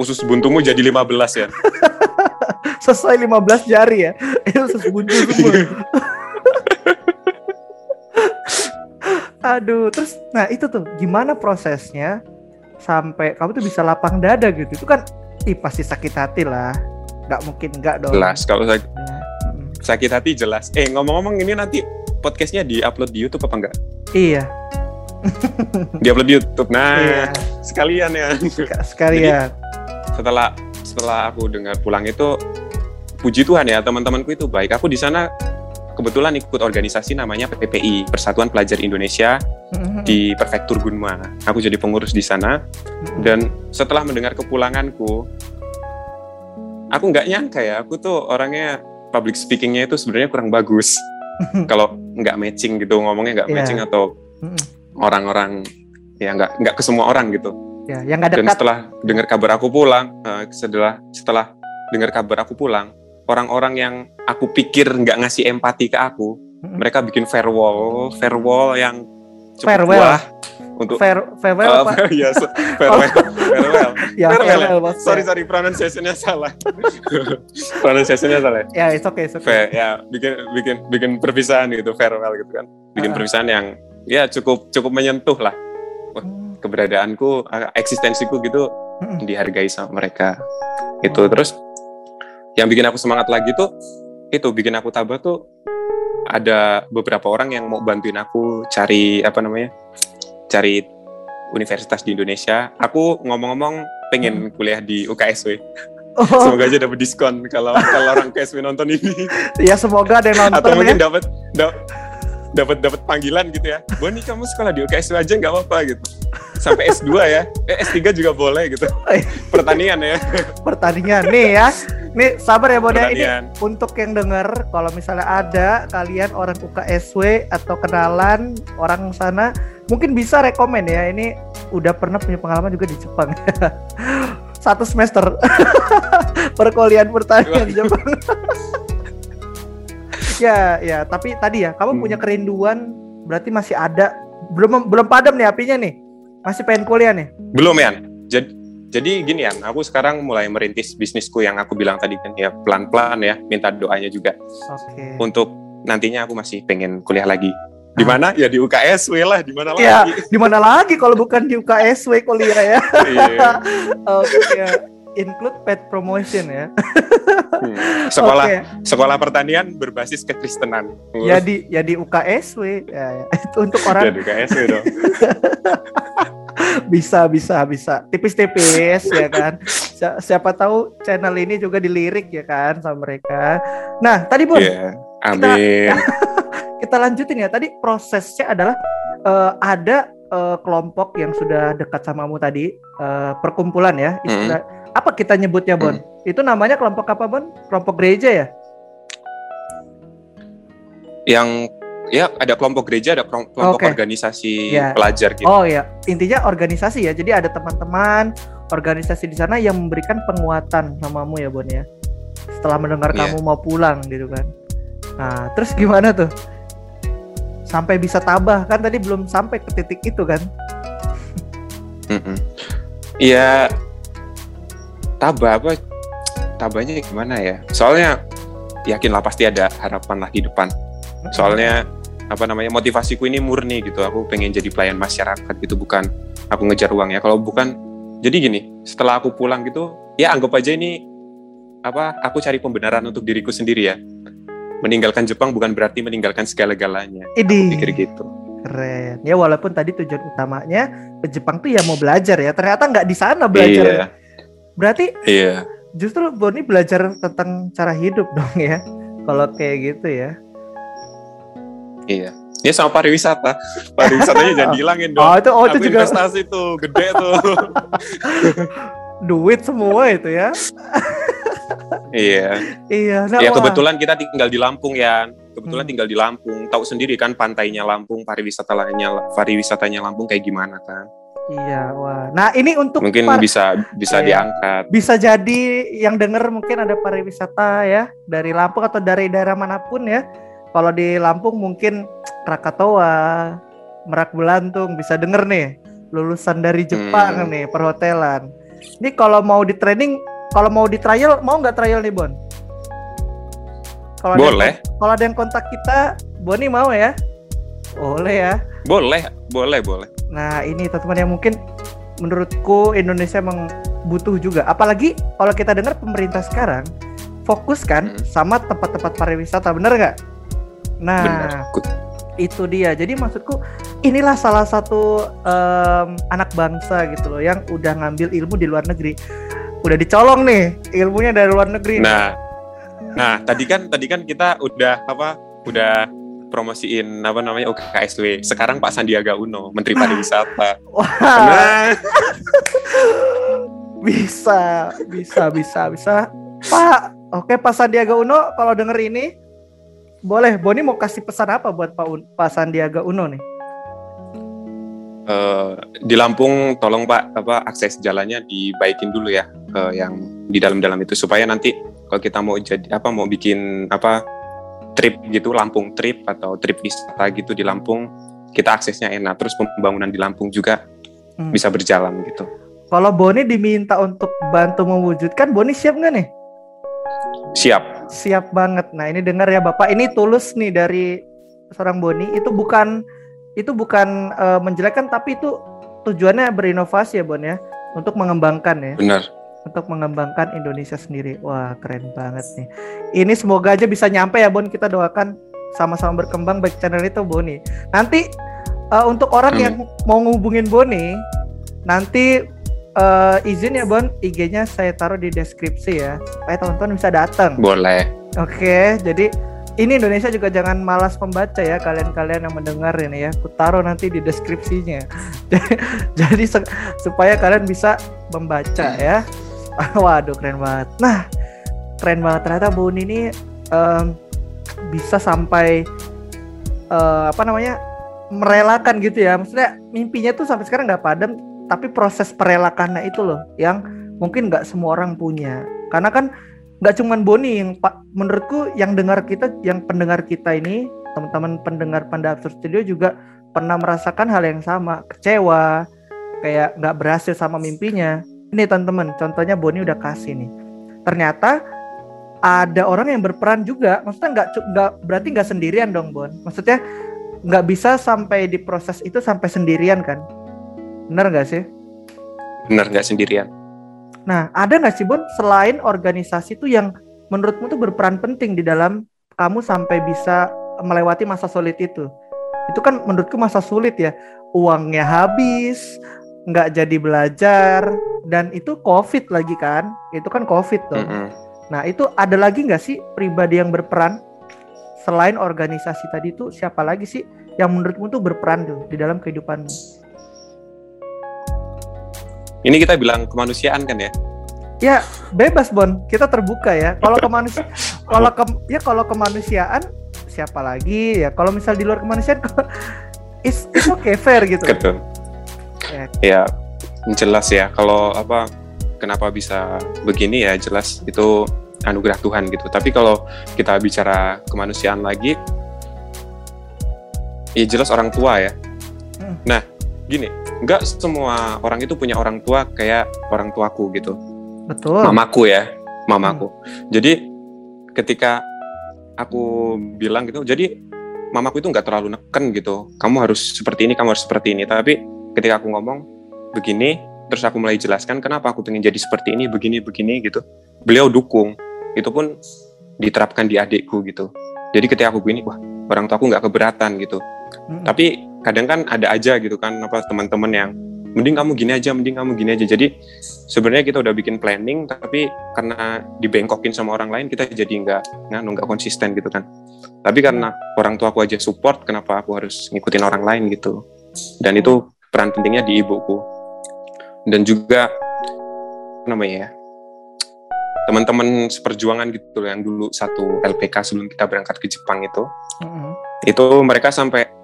Usus buntumu jadi 15 ya. Sesuai 15 jari ya. Itu usus buntu semua. Aduh, terus nah itu tuh gimana prosesnya sampai kamu tuh bisa lapang dada gitu. Itu kan pasti sakit hati lah. Enggak mungkin enggak dong. Jelas kalau sakit hati jelas. Ngomong-ngomong ini nanti podcastnya di-upload di YouTube apa enggak? Iya. Di-upload di YouTube. Nah, iya. Sekalian ya. Sekalian. Jadi, setelah aku dengar pulang itu, puji Tuhan ya, teman-temanku itu baik. Aku di sana kebetulan ikut organisasi namanya PPI, Persatuan Pelajar Indonesia, di Prefektur Gunma. Aku jadi pengurus di sana. Dan setelah mendengar kepulanganku, aku nggak nyangka ya, aku tuh orangnya public speaking-nya itu sebenarnya kurang bagus. Kalau nggak matching gitu, ngomongnya nggak matching, atau orang-orang ya nggak ke semua orang gitu. Ya, yang nggak dekat. Dan setelah dengar kabar aku pulang, setelah dengar kabar aku pulang, orang-orang yang aku pikir nggak ngasih empati ke aku, mereka bikin firewall yang cukup wah untuk farewell apa? Yes, farewell. Ya, farewell. Sorry, pronunciation-nya salah. Ya, it's okay, ya, bikin perpisahan gitu, farewell gitu kan. Bikin perpisahan yang ya cukup menyentuh lah. Wah, keberadaanku, eksistensiku gitu dihargai sama mereka. Itu terus yang bikin aku semangat lagi tuh, itu bikin aku tabah tuh ada beberapa orang yang mau bantuin aku cari cari universitas di Indonesia. Aku ngomong-ngomong pengen kuliah di UKSW. Oh. Semoga aja dapat diskon kalau orang UKSW nonton ini. Ya semoga ada yang nonton. Atau mungkin dapat panggilan gitu ya. Bo nih kamu sekolah di UKSW aja nggak apa-apa gitu. Sampai S2 ya. S3 juga boleh gitu. Pertanian ya. Pertanian nih ya. Nih sabar ya Boda, ini untuk yang denger kalau misalnya ada kalian orang UKSW atau kenalan orang sana mungkin bisa rekomen ya, ini udah pernah punya pengalaman juga di Jepang. 1 semester perkuliahan pertanian Jepang. ya tapi tadi ya kamu punya kerinduan, berarti masih ada, belum padam nih apinya nih, masih pengen kuliah nih? Belum ya. Jadi gini Yan, aku sekarang mulai merintis bisnisku yang aku bilang tadi kan ya, pelan-pelan ya, minta doanya juga. Oke. Untuk nantinya aku masih pengen kuliah lagi. Di mana? Ya di UKSW lah, di mana ya, lagi? Di mana lagi kalau bukan di UKSW kuliah ya. Oke. Ya. Include pet promotion ya. Sekolah pertanian berbasis kekristenan. Ya di UKSW. Ya. Itu untuk orang. Ya di UKSW dong. Bisa tipis-tipis ya kan. Siapa tahu channel ini juga dilirik ya kan sama mereka. Nah tadi Bun, amin. Kita lanjutin ya. Tadi prosesnya adalah ada kelompok yang sudah dekat samamu tadi, perkumpulan ya. Apa kita nyebutnya Bun? Itu namanya kelompok apa Bun? Kelompok gereja ya? Yang ada kelompok gereja, ada kelompok organisasi pelajar gitu. Oh ya, intinya organisasi ya. Jadi ada teman-teman organisasi di sana yang memberikan penguatan namamu ya Bon ya. Setelah mendengar kamu mau pulang gitu kan. Nah, terus gimana tuh? Sampai bisa tabah kan, tadi belum sampai ke titik itu kan? Iya. Tabah apa? Tabahnya gimana ya? Soalnya yakinlah pasti ada harapan lah di depan. Soalnya motivasiku ini murni gitu. Aku pengen jadi pelayan masyarakat gitu, bukan aku ngejar uang ya. Kalau bukan, jadi gini, setelah aku pulang gitu, ya anggap aja ini aku cari pembenaran untuk diriku sendiri ya. Meninggalkan Jepang bukan berarti meninggalkan segala-galanya. Aku pikir gitu. Keren. Ya walaupun tadi tujuan utamanya ke Jepang tuh ya mau belajar ya. Ternyata nggak di sana belajar. Iya. Berarti justru Bonnie belajar tentang cara hidup dong ya. Kalau kayak gitu ya. Iya, ini sama pariwisatanya jangan dihilangin dong. Itu aku juga investasi tuh, gede tuh. Duit semua itu ya. Iya. Nah, ya kebetulan kita tinggal di Lampung ya. Tahu sendiri kan pantainya Lampung, pariwisatanya Lampung kayak gimana kan? Iya, wah. Nah, ini untuk mungkin bisa diangkat. Bisa jadi yang denger mungkin ada pariwisata ya dari Lampung atau dari daerah manapun ya. Kalau di Lampung mungkin Krakatau, Merak Belantung bisa denger nih, lulusan dari Jepang nih perhotelan. Ini kalau mau di training, kalau mau di trial, mau nggak trial nih Bon? Boleh. Kalau ada yang kontak kita, Boni mau ya? Boleh ya? Boleh. Nah ini teman-teman yang mungkin menurutku Indonesia emang butuh juga. Apalagi kalau kita dengar pemerintah sekarang fokus kan sama tempat-tempat pariwisata, bener nggak? Nah, benar. Itu dia. Jadi maksudku inilah salah satu anak bangsa gitu loh yang udah ngambil ilmu di luar negeri. Udah dicolong nih ilmunya dari luar negeri. Nah, tadi kan kita udah promosiin UKSW. Sekarang Pak Sandiaga Uno, Menteri Pariwisata. Wah. Nah. Bisa. Pak, Pak Sandiaga Uno kalau denger ini, boleh, Boni mau kasih pesan apa buat Pak Sandiaga Uno nih? di Lampung tolong Pak akses jalannya dibaikin dulu ya, yang di dalam-dalam itu, supaya nanti kalau kita mau jadi mau bikin trip gitu, Lampung trip atau trip wisata gitu di Lampung, kita aksesnya enak, terus pembangunan di Lampung juga bisa berjalan gitu. Kalau Boni diminta untuk bantu mewujudkan, Boni siap nggak nih? Siap. Siap banget. Nah ini dengar ya Bapak, ini tulus nih dari seorang Boni. Itu bukan menjelekkan, tapi itu tujuannya berinovasi ya Bon ya, untuk mengembangkan ya. Benar. Untuk mengembangkan Indonesia sendiri. Wah keren banget nih. Ini semoga aja bisa nyampe ya Bon. Kita doakan sama-sama berkembang baik channel itu Boni. Nanti untuk orang yang mau ngubungin Boni, nanti izin ya Bon, IG-nya saya taruh di deskripsi ya, supaya teman-teman bisa datang. Boleh. Oke, jadi ini Indonesia juga jangan malas membaca ya, kalian-kalian yang mendengar ini ya, aku taruh nanti di deskripsinya. Jadi supaya kalian bisa membaca ya. Waduh keren banget. Nah, keren banget ternyata Bon ini bisa sampai merelakan gitu ya. Maksudnya mimpinya tuh sampai sekarang nggak padam, tapi proses perelakannya itu loh yang mungkin nggak semua orang punya. Karena kan nggak cuman Boni yang menurutku yang dengar kita, yang pendengar kita ini, teman-teman pendengar Panda Absurd Studio juga pernah merasakan hal yang sama, kecewa, kayak nggak berhasil sama mimpinya. Ini teman-teman, contohnya Boni udah kasih nih. Ternyata ada orang yang berperan juga. Maksudnya nggak berarti nggak sendirian dong Bon. Maksudnya nggak bisa sampai di proses itu sampai sendirian kan? Benar nggak sih? Benar, nggak sendirian. Nah, ada nggak sih Bon, selain organisasi tuh yang menurutmu tuh berperan penting di dalam kamu sampai bisa melewati masa sulit itu? Itu kan menurutku masa sulit ya. Uangnya habis, nggak jadi belajar, dan itu COVID lagi kan? Itu kan COVID dong. Mm-hmm. Nah, itu ada lagi nggak sih pribadi yang berperan? Selain organisasi tadi tuh, siapa lagi sih yang menurutmu tuh berperan tuh di dalam kehidupanmu? Ini kita bilang kemanusiaan kan ya? Ya bebas Bon, kita terbuka ya. Kalau kemanusiaan siapa lagi ya? Kalau misal di luar kemanusiaan, it's okay, fair gitu. Betul. Ya jelas ya. Kalau kenapa bisa begini ya jelas itu anugerah Tuhan gitu. Tapi kalau kita bicara kemanusiaan lagi, ya jelas orang tua ya. Nah gini. Enggak semua orang itu punya orang tua kayak orang tuaku gitu. Betul. Mamaku. Jadi ketika aku bilang gitu, jadi mamaku itu enggak terlalu neken gitu. Kamu harus seperti ini. Tapi ketika aku ngomong begini, terus aku mulai jelaskan kenapa aku pengen jadi seperti ini, begini gitu. Beliau dukung. Itu pun diterapkan di adikku gitu. Jadi ketika aku begini, wah orang tuaku enggak keberatan gitu. Tapi kadang kan ada aja gitu kan teman-teman yang mending kamu gini aja. Jadi sebenarnya kita udah bikin planning, tapi karena dibengkokin sama orang lain kita jadi nggak konsisten gitu kan. Tapi karena orang tua aku aja support, kenapa aku harus ngikutin orang lain gitu. Dan itu peran pentingnya di ibuku. Dan juga teman-teman seperjuangan gitu yang dulu satu LPK sebelum kita berangkat ke Jepang itu. Itu mereka sampai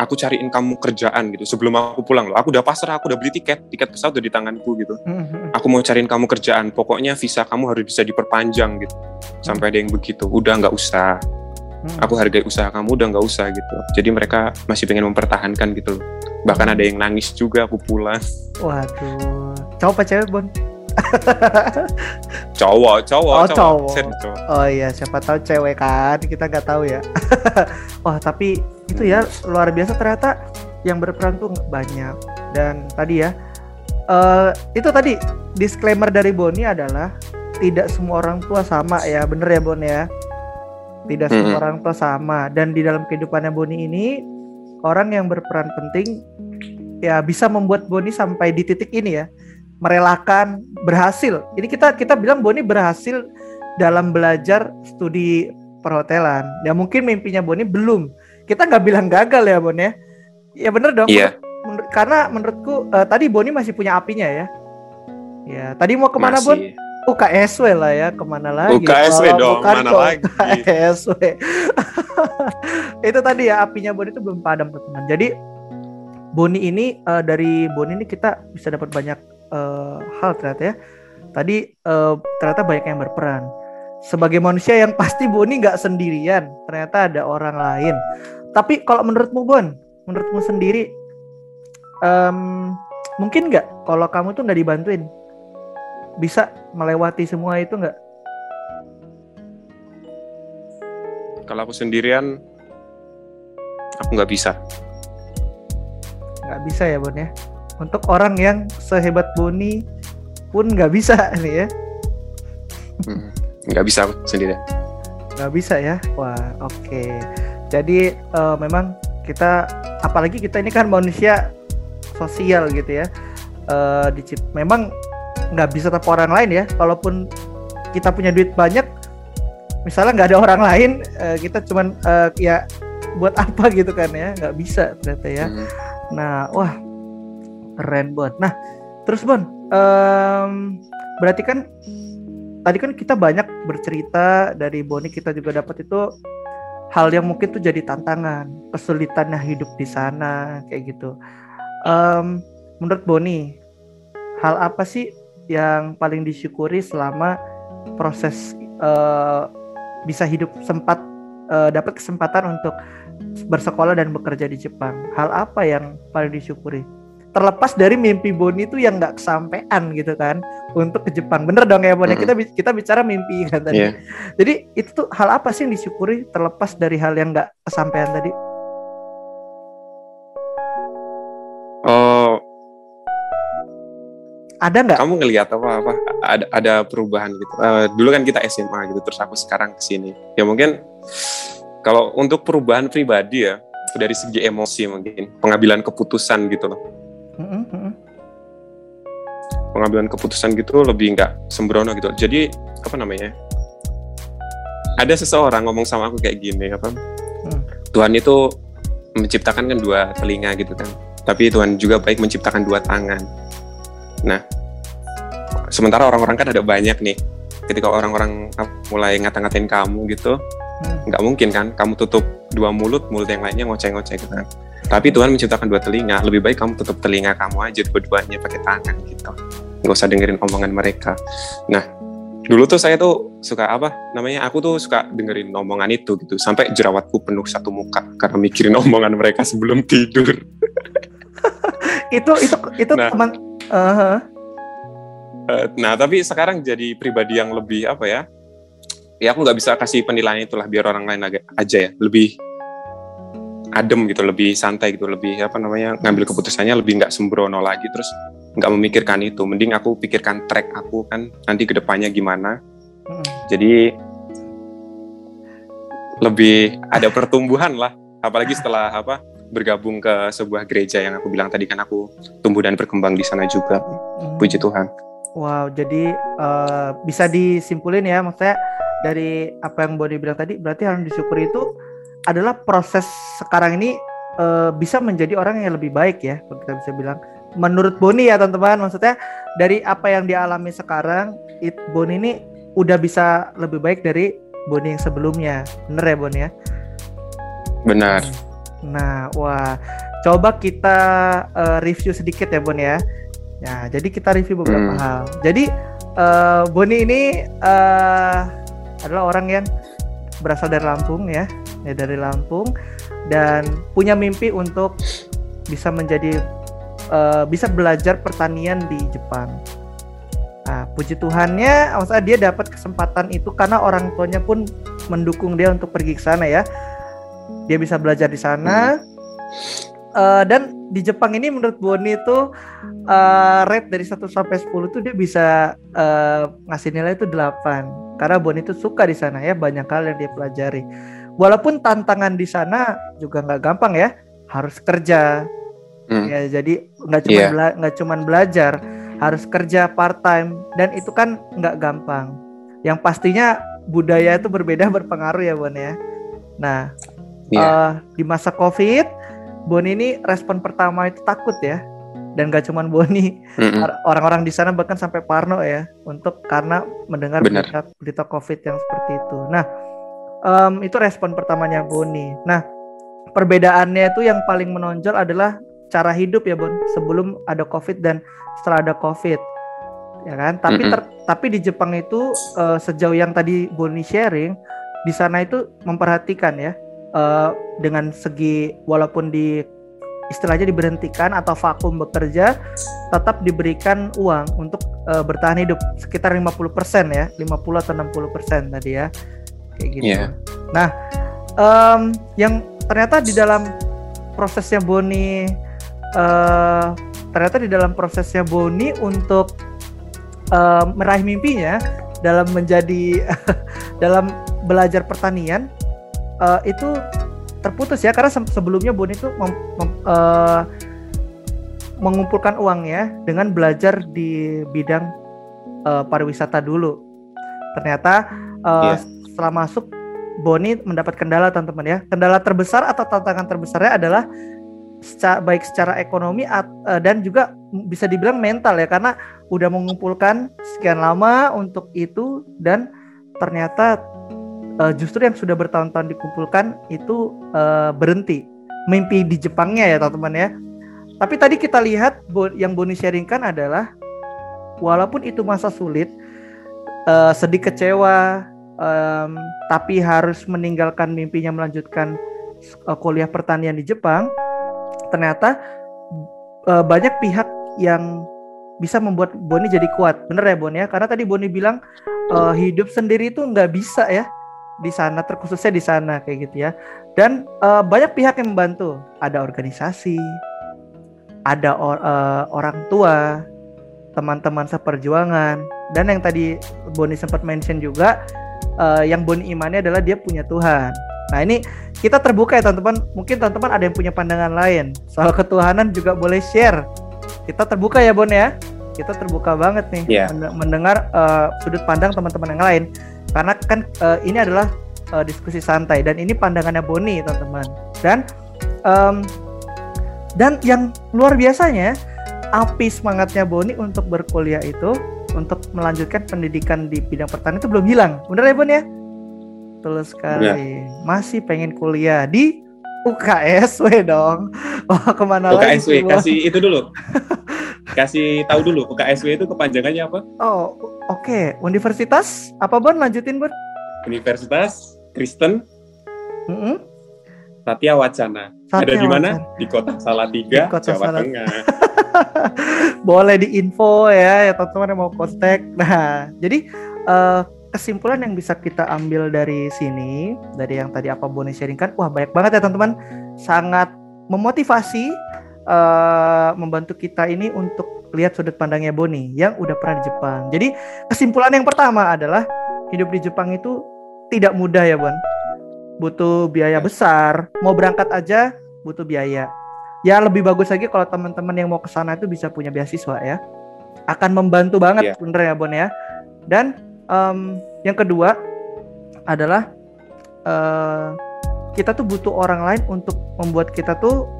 aku cariin kamu kerjaan gitu sebelum aku pulang loh. Aku udah pasrah, aku udah beli tiket pesawat udah di tanganku gitu. Aku mau cariin kamu kerjaan, pokoknya visa kamu harus bisa diperpanjang gitu. Sampai ada yang begitu, udah nggak usah. Aku hargai usaha kamu, udah nggak usah gitu. Jadi mereka masih pengen mempertahankan gitu. Bahkan ada yang nangis juga aku pulang. Waduh, cowok apa cewek Bon? Cowok. Oh iya, siapa tahu cewek kan, kita nggak tahu ya. Wah tapi itu ya luar biasa ternyata yang berperan tuh banyak. Dan tadi ya itu tadi disclaimer dari Boni adalah tidak semua orang tua sama ya, bener ya Bon ya, tidak semua orang tua sama. Dan di dalam kehidupannya Boni ini orang yang berperan penting ya, bisa membuat Boni sampai di titik ini ya, merelakan, berhasil. Ini kita bilang Boni berhasil dalam belajar studi perhotelan. Ya mungkin mimpinya Boni belum. Kita nggak bilang gagal ya Bon ya. Ya bener dong. Yeah. Karena menurutku tadi Boni masih punya apinya ya. Ya tadi mau kemana Bon? UKSW lah ya, kemana lagi? UKSW dong, mana lagi? UKSW. Itu tadi ya apinya Boni itu belum padam teman-teman. Jadi dari Boni ini kita bisa dapat banyak hal ternyata ya. Tadi ternyata banyak yang berperan. Sebagai manusia yang pasti Boni nggak sendirian. Ternyata ada orang lain. Tapi kalau menurutmu Bon, menurutmu sendiri, mungkin nggak kalau kamu tuh nggak dibantuin bisa melewati semua itu nggak? Kalau aku sendirian, aku nggak bisa. Nggak bisa ya Bon ya. Untuk orang yang sehebat Boni pun nggak bisa nih ya. Nggak bisa aku sendiri. Nggak bisa ya. Wah, oke. Jadi memang kita, apalagi kita ini kan manusia sosial gitu ya. Memang nggak bisa tanpa orang lain ya. Walaupun kita punya duit banyak, misalnya nggak ada orang lain, kita cuman ya buat apa gitu kan ya? Nggak bisa ternyata ya. Nah, wah keren Bon. Nah, terus Bon, berarti kan tadi kan kita banyak bercerita dari Boni, kita juga dapat itu hal yang mungkin tuh jadi tantangan, kesulitannya hidup di sana kayak gitu. Menurut Boni, hal apa sih yang paling disyukuri selama proses bisa hidup, sempat dapat kesempatan untuk bersekolah dan bekerja di Jepang? Hal apa yang paling disyukuri? Terlepas dari mimpi Boni itu yang nggak kesampean gitu kan untuk ke Jepang, bener dong ya Bon? Kita bicara mimpi kan tadi. Yeah. Jadi itu tuh hal apa sih yang disyukuri terlepas dari hal yang nggak kesampean tadi? Oh, ada nggak? Kamu ngelihat apa? Ada perubahan gitu. Dulu kan kita SMA gitu, terus aku sekarang kesini. Ya mungkin kalau untuk perubahan pribadi ya dari segi emosi mungkin pengambilan keputusan gitu loh. Pengambilan keputusan gitu lebih nggak sembrono gitu. Jadi apa namanya? Ada seseorang ngomong sama aku kayak gini apa? Tuhan itu menciptakan kan dua telinga gitu kan. Tapi Tuhan juga baik menciptakan dua tangan. Nah, sementara orang-orang kan ada banyak nih. Ketika orang-orang mulai ngata-ngatain kamu gitu, nggak mungkin kan? Kamu tutup dua mulut yang lainnya ngoceh-ngoceh gitu kan. Tapi Tuhan menciptakan dua telinga, lebih baik kamu tutup telinga kamu aja dua-duanya pakai tangan gitu. Nggak usah dengerin omongan mereka. Nah, dulu tuh saya tuh suka aku tuh suka dengerin omongan itu gitu. Sampai jerawatku penuh satu muka karena mikirin omongan mereka sebelum tidur. itu nah, teman. Nah, tapi sekarang jadi pribadi yang lebih ya aku nggak bisa kasih penilaian itulah, biar orang lain aja ya, lebih adem gitu, lebih santai gitu, lebih ngambil keputusannya lebih nggak sembrono lagi, terus nggak memikirkan itu. Mending aku pikirkan track aku kan nanti kedepannya gimana. Jadi lebih ada pertumbuhan lah, apalagi setelah bergabung ke sebuah gereja yang aku bilang tadi kan, aku tumbuh dan berkembang di sana juga. Puji Tuhan. Wow, jadi bisa disimpulin ya, maksudnya dari apa yang Boni bilang tadi, berarti harus disyukuri itu adalah proses sekarang ini bisa menjadi orang yang lebih baik ya, kita bisa bilang menurut Boni ya teman-teman. Maksudnya dari apa yang dialami sekarang, Boni ini udah bisa lebih baik dari Boni yang sebelumnya, bener ya Boni ya? Benar. Nah, wah, coba kita review sedikit ya Boni ya. Nah, jadi kita review beberapa hal. Jadi Boni ini adalah orang yang berasal dari Lampung ya. Ya, dari Lampung, dan punya mimpi untuk bisa menjadi bisa belajar pertanian di Jepang. Nah, puji Tuhannya, maksudnya dia dapat kesempatan itu karena orang tuanya pun mendukung dia untuk pergi ke sana ya. Dia bisa belajar di sana. Dan di Jepang ini menurut Boni itu rate dari 1 sampai 10 itu dia bisa ngasih nilai itu 8. Karena Boni itu suka di sana ya, banyak hal yang dia pelajari. Walaupun tantangan di sana juga nggak gampang ya, harus kerja. Ya, jadi nggak cuma belajar, harus kerja part time, dan itu kan nggak gampang. Yang pastinya budaya itu berbeda, berpengaruh ya Bon ya. Nah, di masa COVID, Bon ini respon pertama itu takut ya, dan nggak cuma Boni, orang-orang di sana bahkan sampai parno ya, untuk karena mendengar berita COVID yang seperti itu. Nah, itu respon pertamanya Boni. Nah, perbedaannya itu yang paling menonjol adalah cara hidup ya Bon, sebelum ada COVID dan setelah ada COVID, ya kan? Tapi tapi di Jepang itu sejauh yang tadi Boni sharing, di sana itu memperhatikan ya dengan segi walaupun di istilahnya diberhentikan atau vakum bekerja, tetap diberikan uang untuk bertahan hidup sekitar 50% ya, 50 atau 60% tadi ya, kayak gitu. Yeah. Nah, yang ternyata di dalam prosesnya Boni untuk meraih mimpinya dalam menjadi dalam belajar pertanian itu terputus ya, karena sebelumnya Boni itu mengumpulkan uangnya dengan belajar di bidang pariwisata dulu. Ternyata setelah masuk Boni mendapat kendala, teman-teman ya. Kendala terbesar atau tantangan terbesarnya adalah baik secara ekonomi dan juga bisa dibilang mental ya, karena udah mengumpulkan sekian lama untuk itu, dan ternyata justru yang sudah bertahun-tahun dikumpulkan itu berhenti. Mimpi di Jepangnya ya teman-teman ya. Tapi tadi kita lihat yang Boni sharingkan adalah walaupun itu masa sulit, sedih, kecewa, tapi harus meninggalkan mimpinya melanjutkan kuliah pertanian di Jepang, ternyata banyak pihak yang bisa membuat Boni jadi kuat. Bener ya Boni ya? Karena tadi Boni bilang hidup sendiri itu nggak bisa ya di sana, terkhususnya di sana kayak gitu ya. Dan banyak pihak yang membantu. Ada organisasi, ada orang tua, teman-teman seperjuangan, dan yang tadi Boni sempat mention juga, yang Boni imani adalah dia punya Tuhan. Nah ini kita terbuka ya teman-teman. Mungkin teman-teman ada yang punya pandangan lain soal ketuhanan juga boleh share. Kita terbuka ya Bon ya. Kita terbuka banget nih mendengar sudut pandang teman-teman yang lain. Karena kan ini adalah diskusi santai, dan ini pandangannya Boni teman-teman. Dan yang luar biasanya, api semangatnya Boni untuk berkuliah itu, untuk melanjutkan pendidikan di bidang pertanian itu belum hilang. Bener ya Bon ya? Betul sekali. Ya. Masih pengen kuliah di UKSW dong. Wah, kemana lagi? UKSW, kasih itu dulu. Kasih tahu dulu, UKSW itu kepanjangannya apa? Oh, oke. Okay. Universitas apa, Bon? Lanjutin, Bon. Universitas Kristen Satya Wacana. Ada di mana? Di kota Salatiga, Jawa Tengah. Boleh diinfo ya, ya teman-teman yang mau kontak. Nah, jadi kesimpulan yang bisa kita ambil dari sini, dari yang tadi apa Boni sharingkan, wah banyak banget ya teman-teman, sangat memotivasi, membantu kita ini untuk lihat sudut pandangnya Boni yang udah pernah di Jepang. Jadi kesimpulan yang pertama adalah hidup di Jepang itu tidak mudah ya Bon, butuh biaya besar, mau berangkat aja butuh biaya. Ya lebih bagus lagi kalau teman-teman yang mau kesana itu bisa punya beasiswa ya, akan membantu banget bener ya Bon ya. Dan yang kedua adalah kita tuh butuh orang lain untuk membuat kita tuh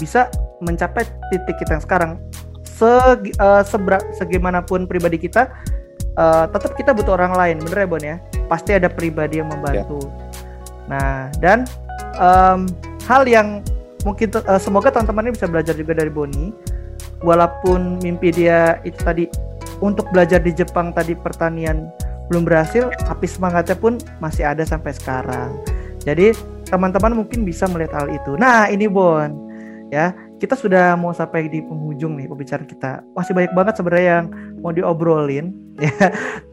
bisa mencapai titik kita yang sekarang. Segimanapun pribadi kita, tetap kita butuh orang lain, bener ya Bon ya? Pasti ada pribadi yang membantu. Nah, dan hal yang mungkin semoga teman-teman ini bisa belajar juga dari Boni, walaupun mimpi dia itu tadi untuk belajar di Jepang tadi pertanian belum berhasil, api semangatnya pun masih ada sampai sekarang. Jadi teman-teman mungkin bisa melihat hal itu. Nah ini Bon ya, kita sudah mau sampai di penghujung nih pembicaraan kita. Masih banyak banget sebenarnya yang mau diobrolin ya,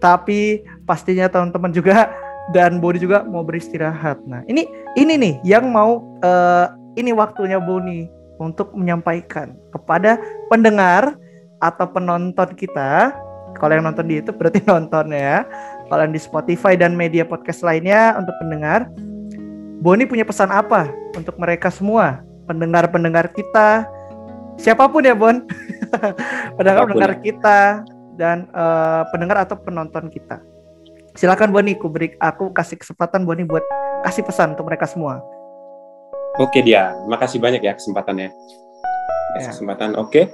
tapi pastinya teman-teman juga dan Boni juga mau beristirahat. Nah ini nih yang mau ini waktunya Boni untuk menyampaikan kepada pendengar atau penonton kita. Kalau yang nonton di YouTube berarti nonton ya. Kalau yang di Spotify dan media podcast lainnya untuk pendengar, Boni punya pesan apa untuk mereka semua, pendengar-pendengar kita, siapapun ya Bon, pendengar-pendengar kita dan pendengar atau penonton kita. Silakan Boni, aku kasih kesempatan Boni buat kasih pesan untuk mereka semua. Oke dia, makasih banyak ya kesempatannya. Ya. Kesempatan, oke.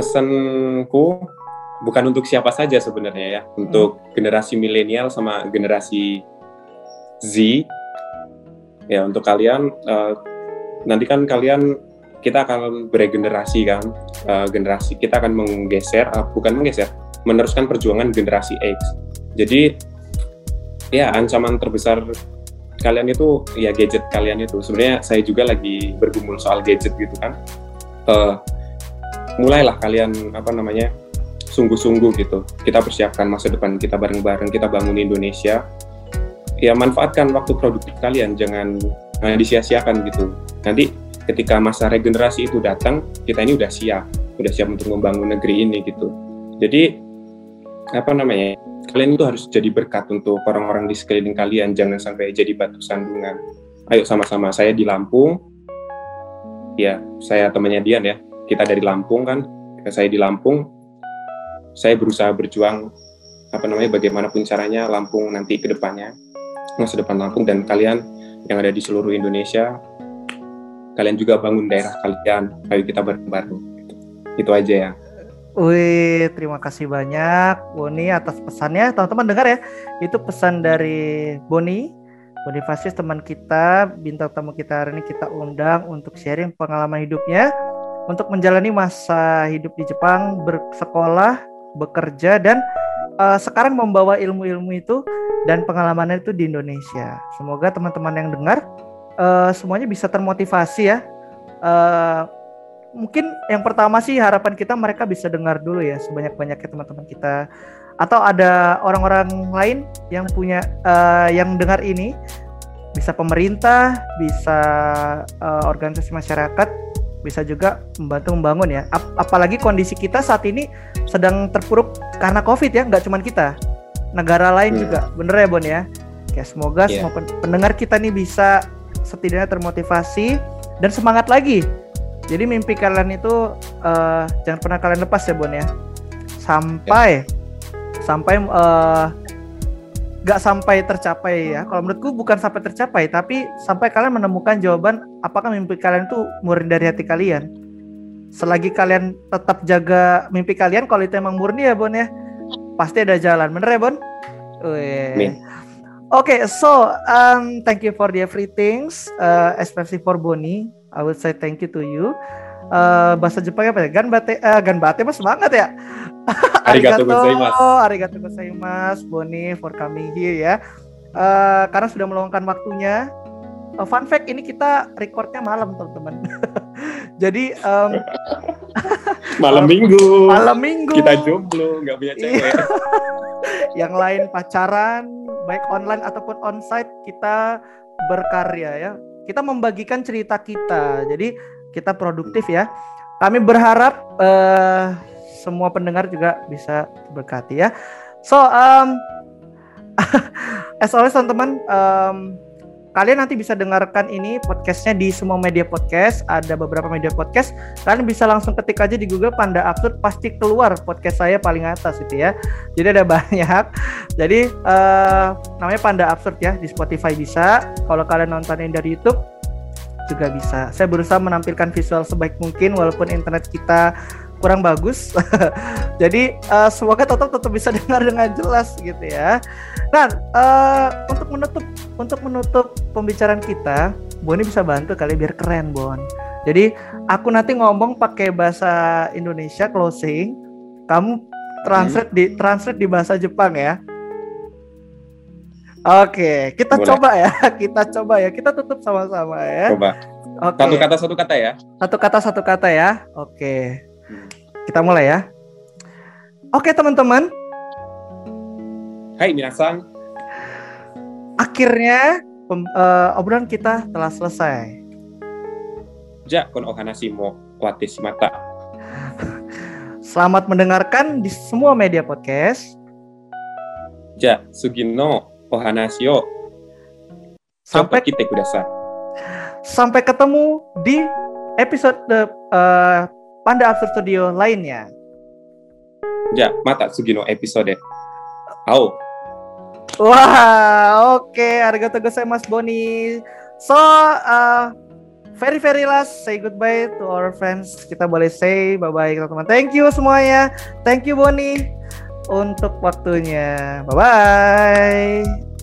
Pesanku bukan untuk siapa saja sebenarnya ya, untuk generasi milenial sama generasi Z ya. Untuk kalian nanti kan kalian kita akan beregenerasi kan, generasi kita akan meneruskan perjuangan generasi X. Jadi ya ancaman terbesar kalian itu ya gadget kalian itu. Sebenarnya saya juga lagi bergumul soal gadget gitu kan. Mulailah kalian sungguh-sungguh gitu. Kita persiapkan masa depan kita bareng-bareng, kita bangun Indonesia. Ya manfaatkan waktu produktif kalian, jangan disia-siakan gitu. Nanti ketika masa regenerasi itu datang, kita ini udah siap untuk membangun negeri ini gitu. Jadi kalian itu harus jadi berkat untuk orang-orang di sekeliling kalian, jangan sampai jadi batu sandungan. Ayo sama-sama, saya di Lampung, ya saya temannya Dian ya, kita dari Lampung kan, saya di Lampung, saya berusaha berjuang bagaimanapun caranya Lampung nanti ke depannya, masa depan Lampung, dan kalian yang ada di seluruh Indonesia, kalian juga bangun daerah kalian, ayo kita bareng-bareng. Itu aja ya. Wih, terima kasih banyak Boni atas pesannya. Teman-teman dengar ya, itu pesan dari Boni Fasis, teman kita, bintang tamu kita hari ini kita undang untuk sharing pengalaman hidupnya, untuk menjalani masa hidup di Jepang, bersekolah, bekerja, dan sekarang membawa ilmu-ilmu itu dan pengalamannya itu di Indonesia. Semoga teman-teman yang dengar semuanya bisa termotivasi ya. Mungkin yang pertama sih harapan kita mereka bisa dengar dulu ya sebanyak-banyaknya teman-teman kita, atau ada orang-orang lain yang punya yang dengar ini, bisa pemerintah, bisa organisasi masyarakat, bisa juga membantu membangun ya. Apalagi kondisi kita saat ini sedang terpuruk karena COVID ya, nggak cuma kita, negara lain juga, bener ya Bon ya. Oke, semoga semua pendengar kita nih bisa setidaknya termotivasi dan semangat lagi. Jadi mimpi kalian itu jangan pernah kalian lepas ya Bon ya. Sampai tercapai ya. Kalau menurutku bukan sampai tercapai, tapi sampai kalian menemukan jawaban apakah mimpi kalian itu murni dari hati kalian. Selagi kalian tetap jaga mimpi kalian, kalau itu emang murni ya Bon ya, pasti ada jalan. Bener ya Bon? Okay, so thank you for the everything, especially for Boni. I will say thank you to you. Bahasa Jepang apa ya? Ganbate mas semangat ya. Arigato gozaimasu. Arigato gozaimasu Boni for coming here ya. Karena sudah meluangkan waktunya. Fun fact, ini kita recordnya malam teman-teman. Jadi malam minggu. Kita jomblo, nggak punya cewek. Yang lain pacaran, baik online ataupun onsite, kita berkarya ya. Kita membagikan cerita kita, jadi kita produktif ya. Kami berharap semua pendengar juga bisa berkati ya. So, as always teman-teman, kalian nanti bisa dengarkan ini podcastnya di semua media podcast. Ada beberapa media podcast. Kalian bisa langsung ketik aja di Google Panda Absurd, pasti keluar podcast saya paling atas itu ya. Jadi ada banyak. Jadi namanya Panda Absurd ya. Di Spotify bisa. Kalau kalian nontonin dari YouTube juga bisa. Saya berusaha menampilkan visual sebaik mungkin walaupun internet kita kurang bagus. Jadi semoga tetap bisa dengar dengan jelas gitu ya. Nah, untuk menutup pembicaraan kita, Boni bisa bantu kali biar keren Bon. Jadi aku nanti ngomong pakai bahasa Indonesia closing, kamu translate di bahasa Jepang ya. Oke, kita coba ya. Kita tutup sama-sama ya. Coba. Okay. Satu kata ya. Oke. Kita mulai ya. Oke teman-teman. Hai minasan. Akhirnya obrolan kita telah selesai. Ja kon ohanashi mo wateshimata. Selamat mendengarkan di semua media podcast. Ja sugi no ohanashi o. Sampai kita kudasai. Sampai ketemu di episode Panda Absurd Studio lainnya. Ya, mata Sugino episode. Au. Wah, oke. Arigatou gozaimasu Boni. So, very very last say goodbye to our friends. Kita boleh say bye-bye teman-teman. Thank you semuanya. Thank you Boni untuk waktunya. Bye-bye.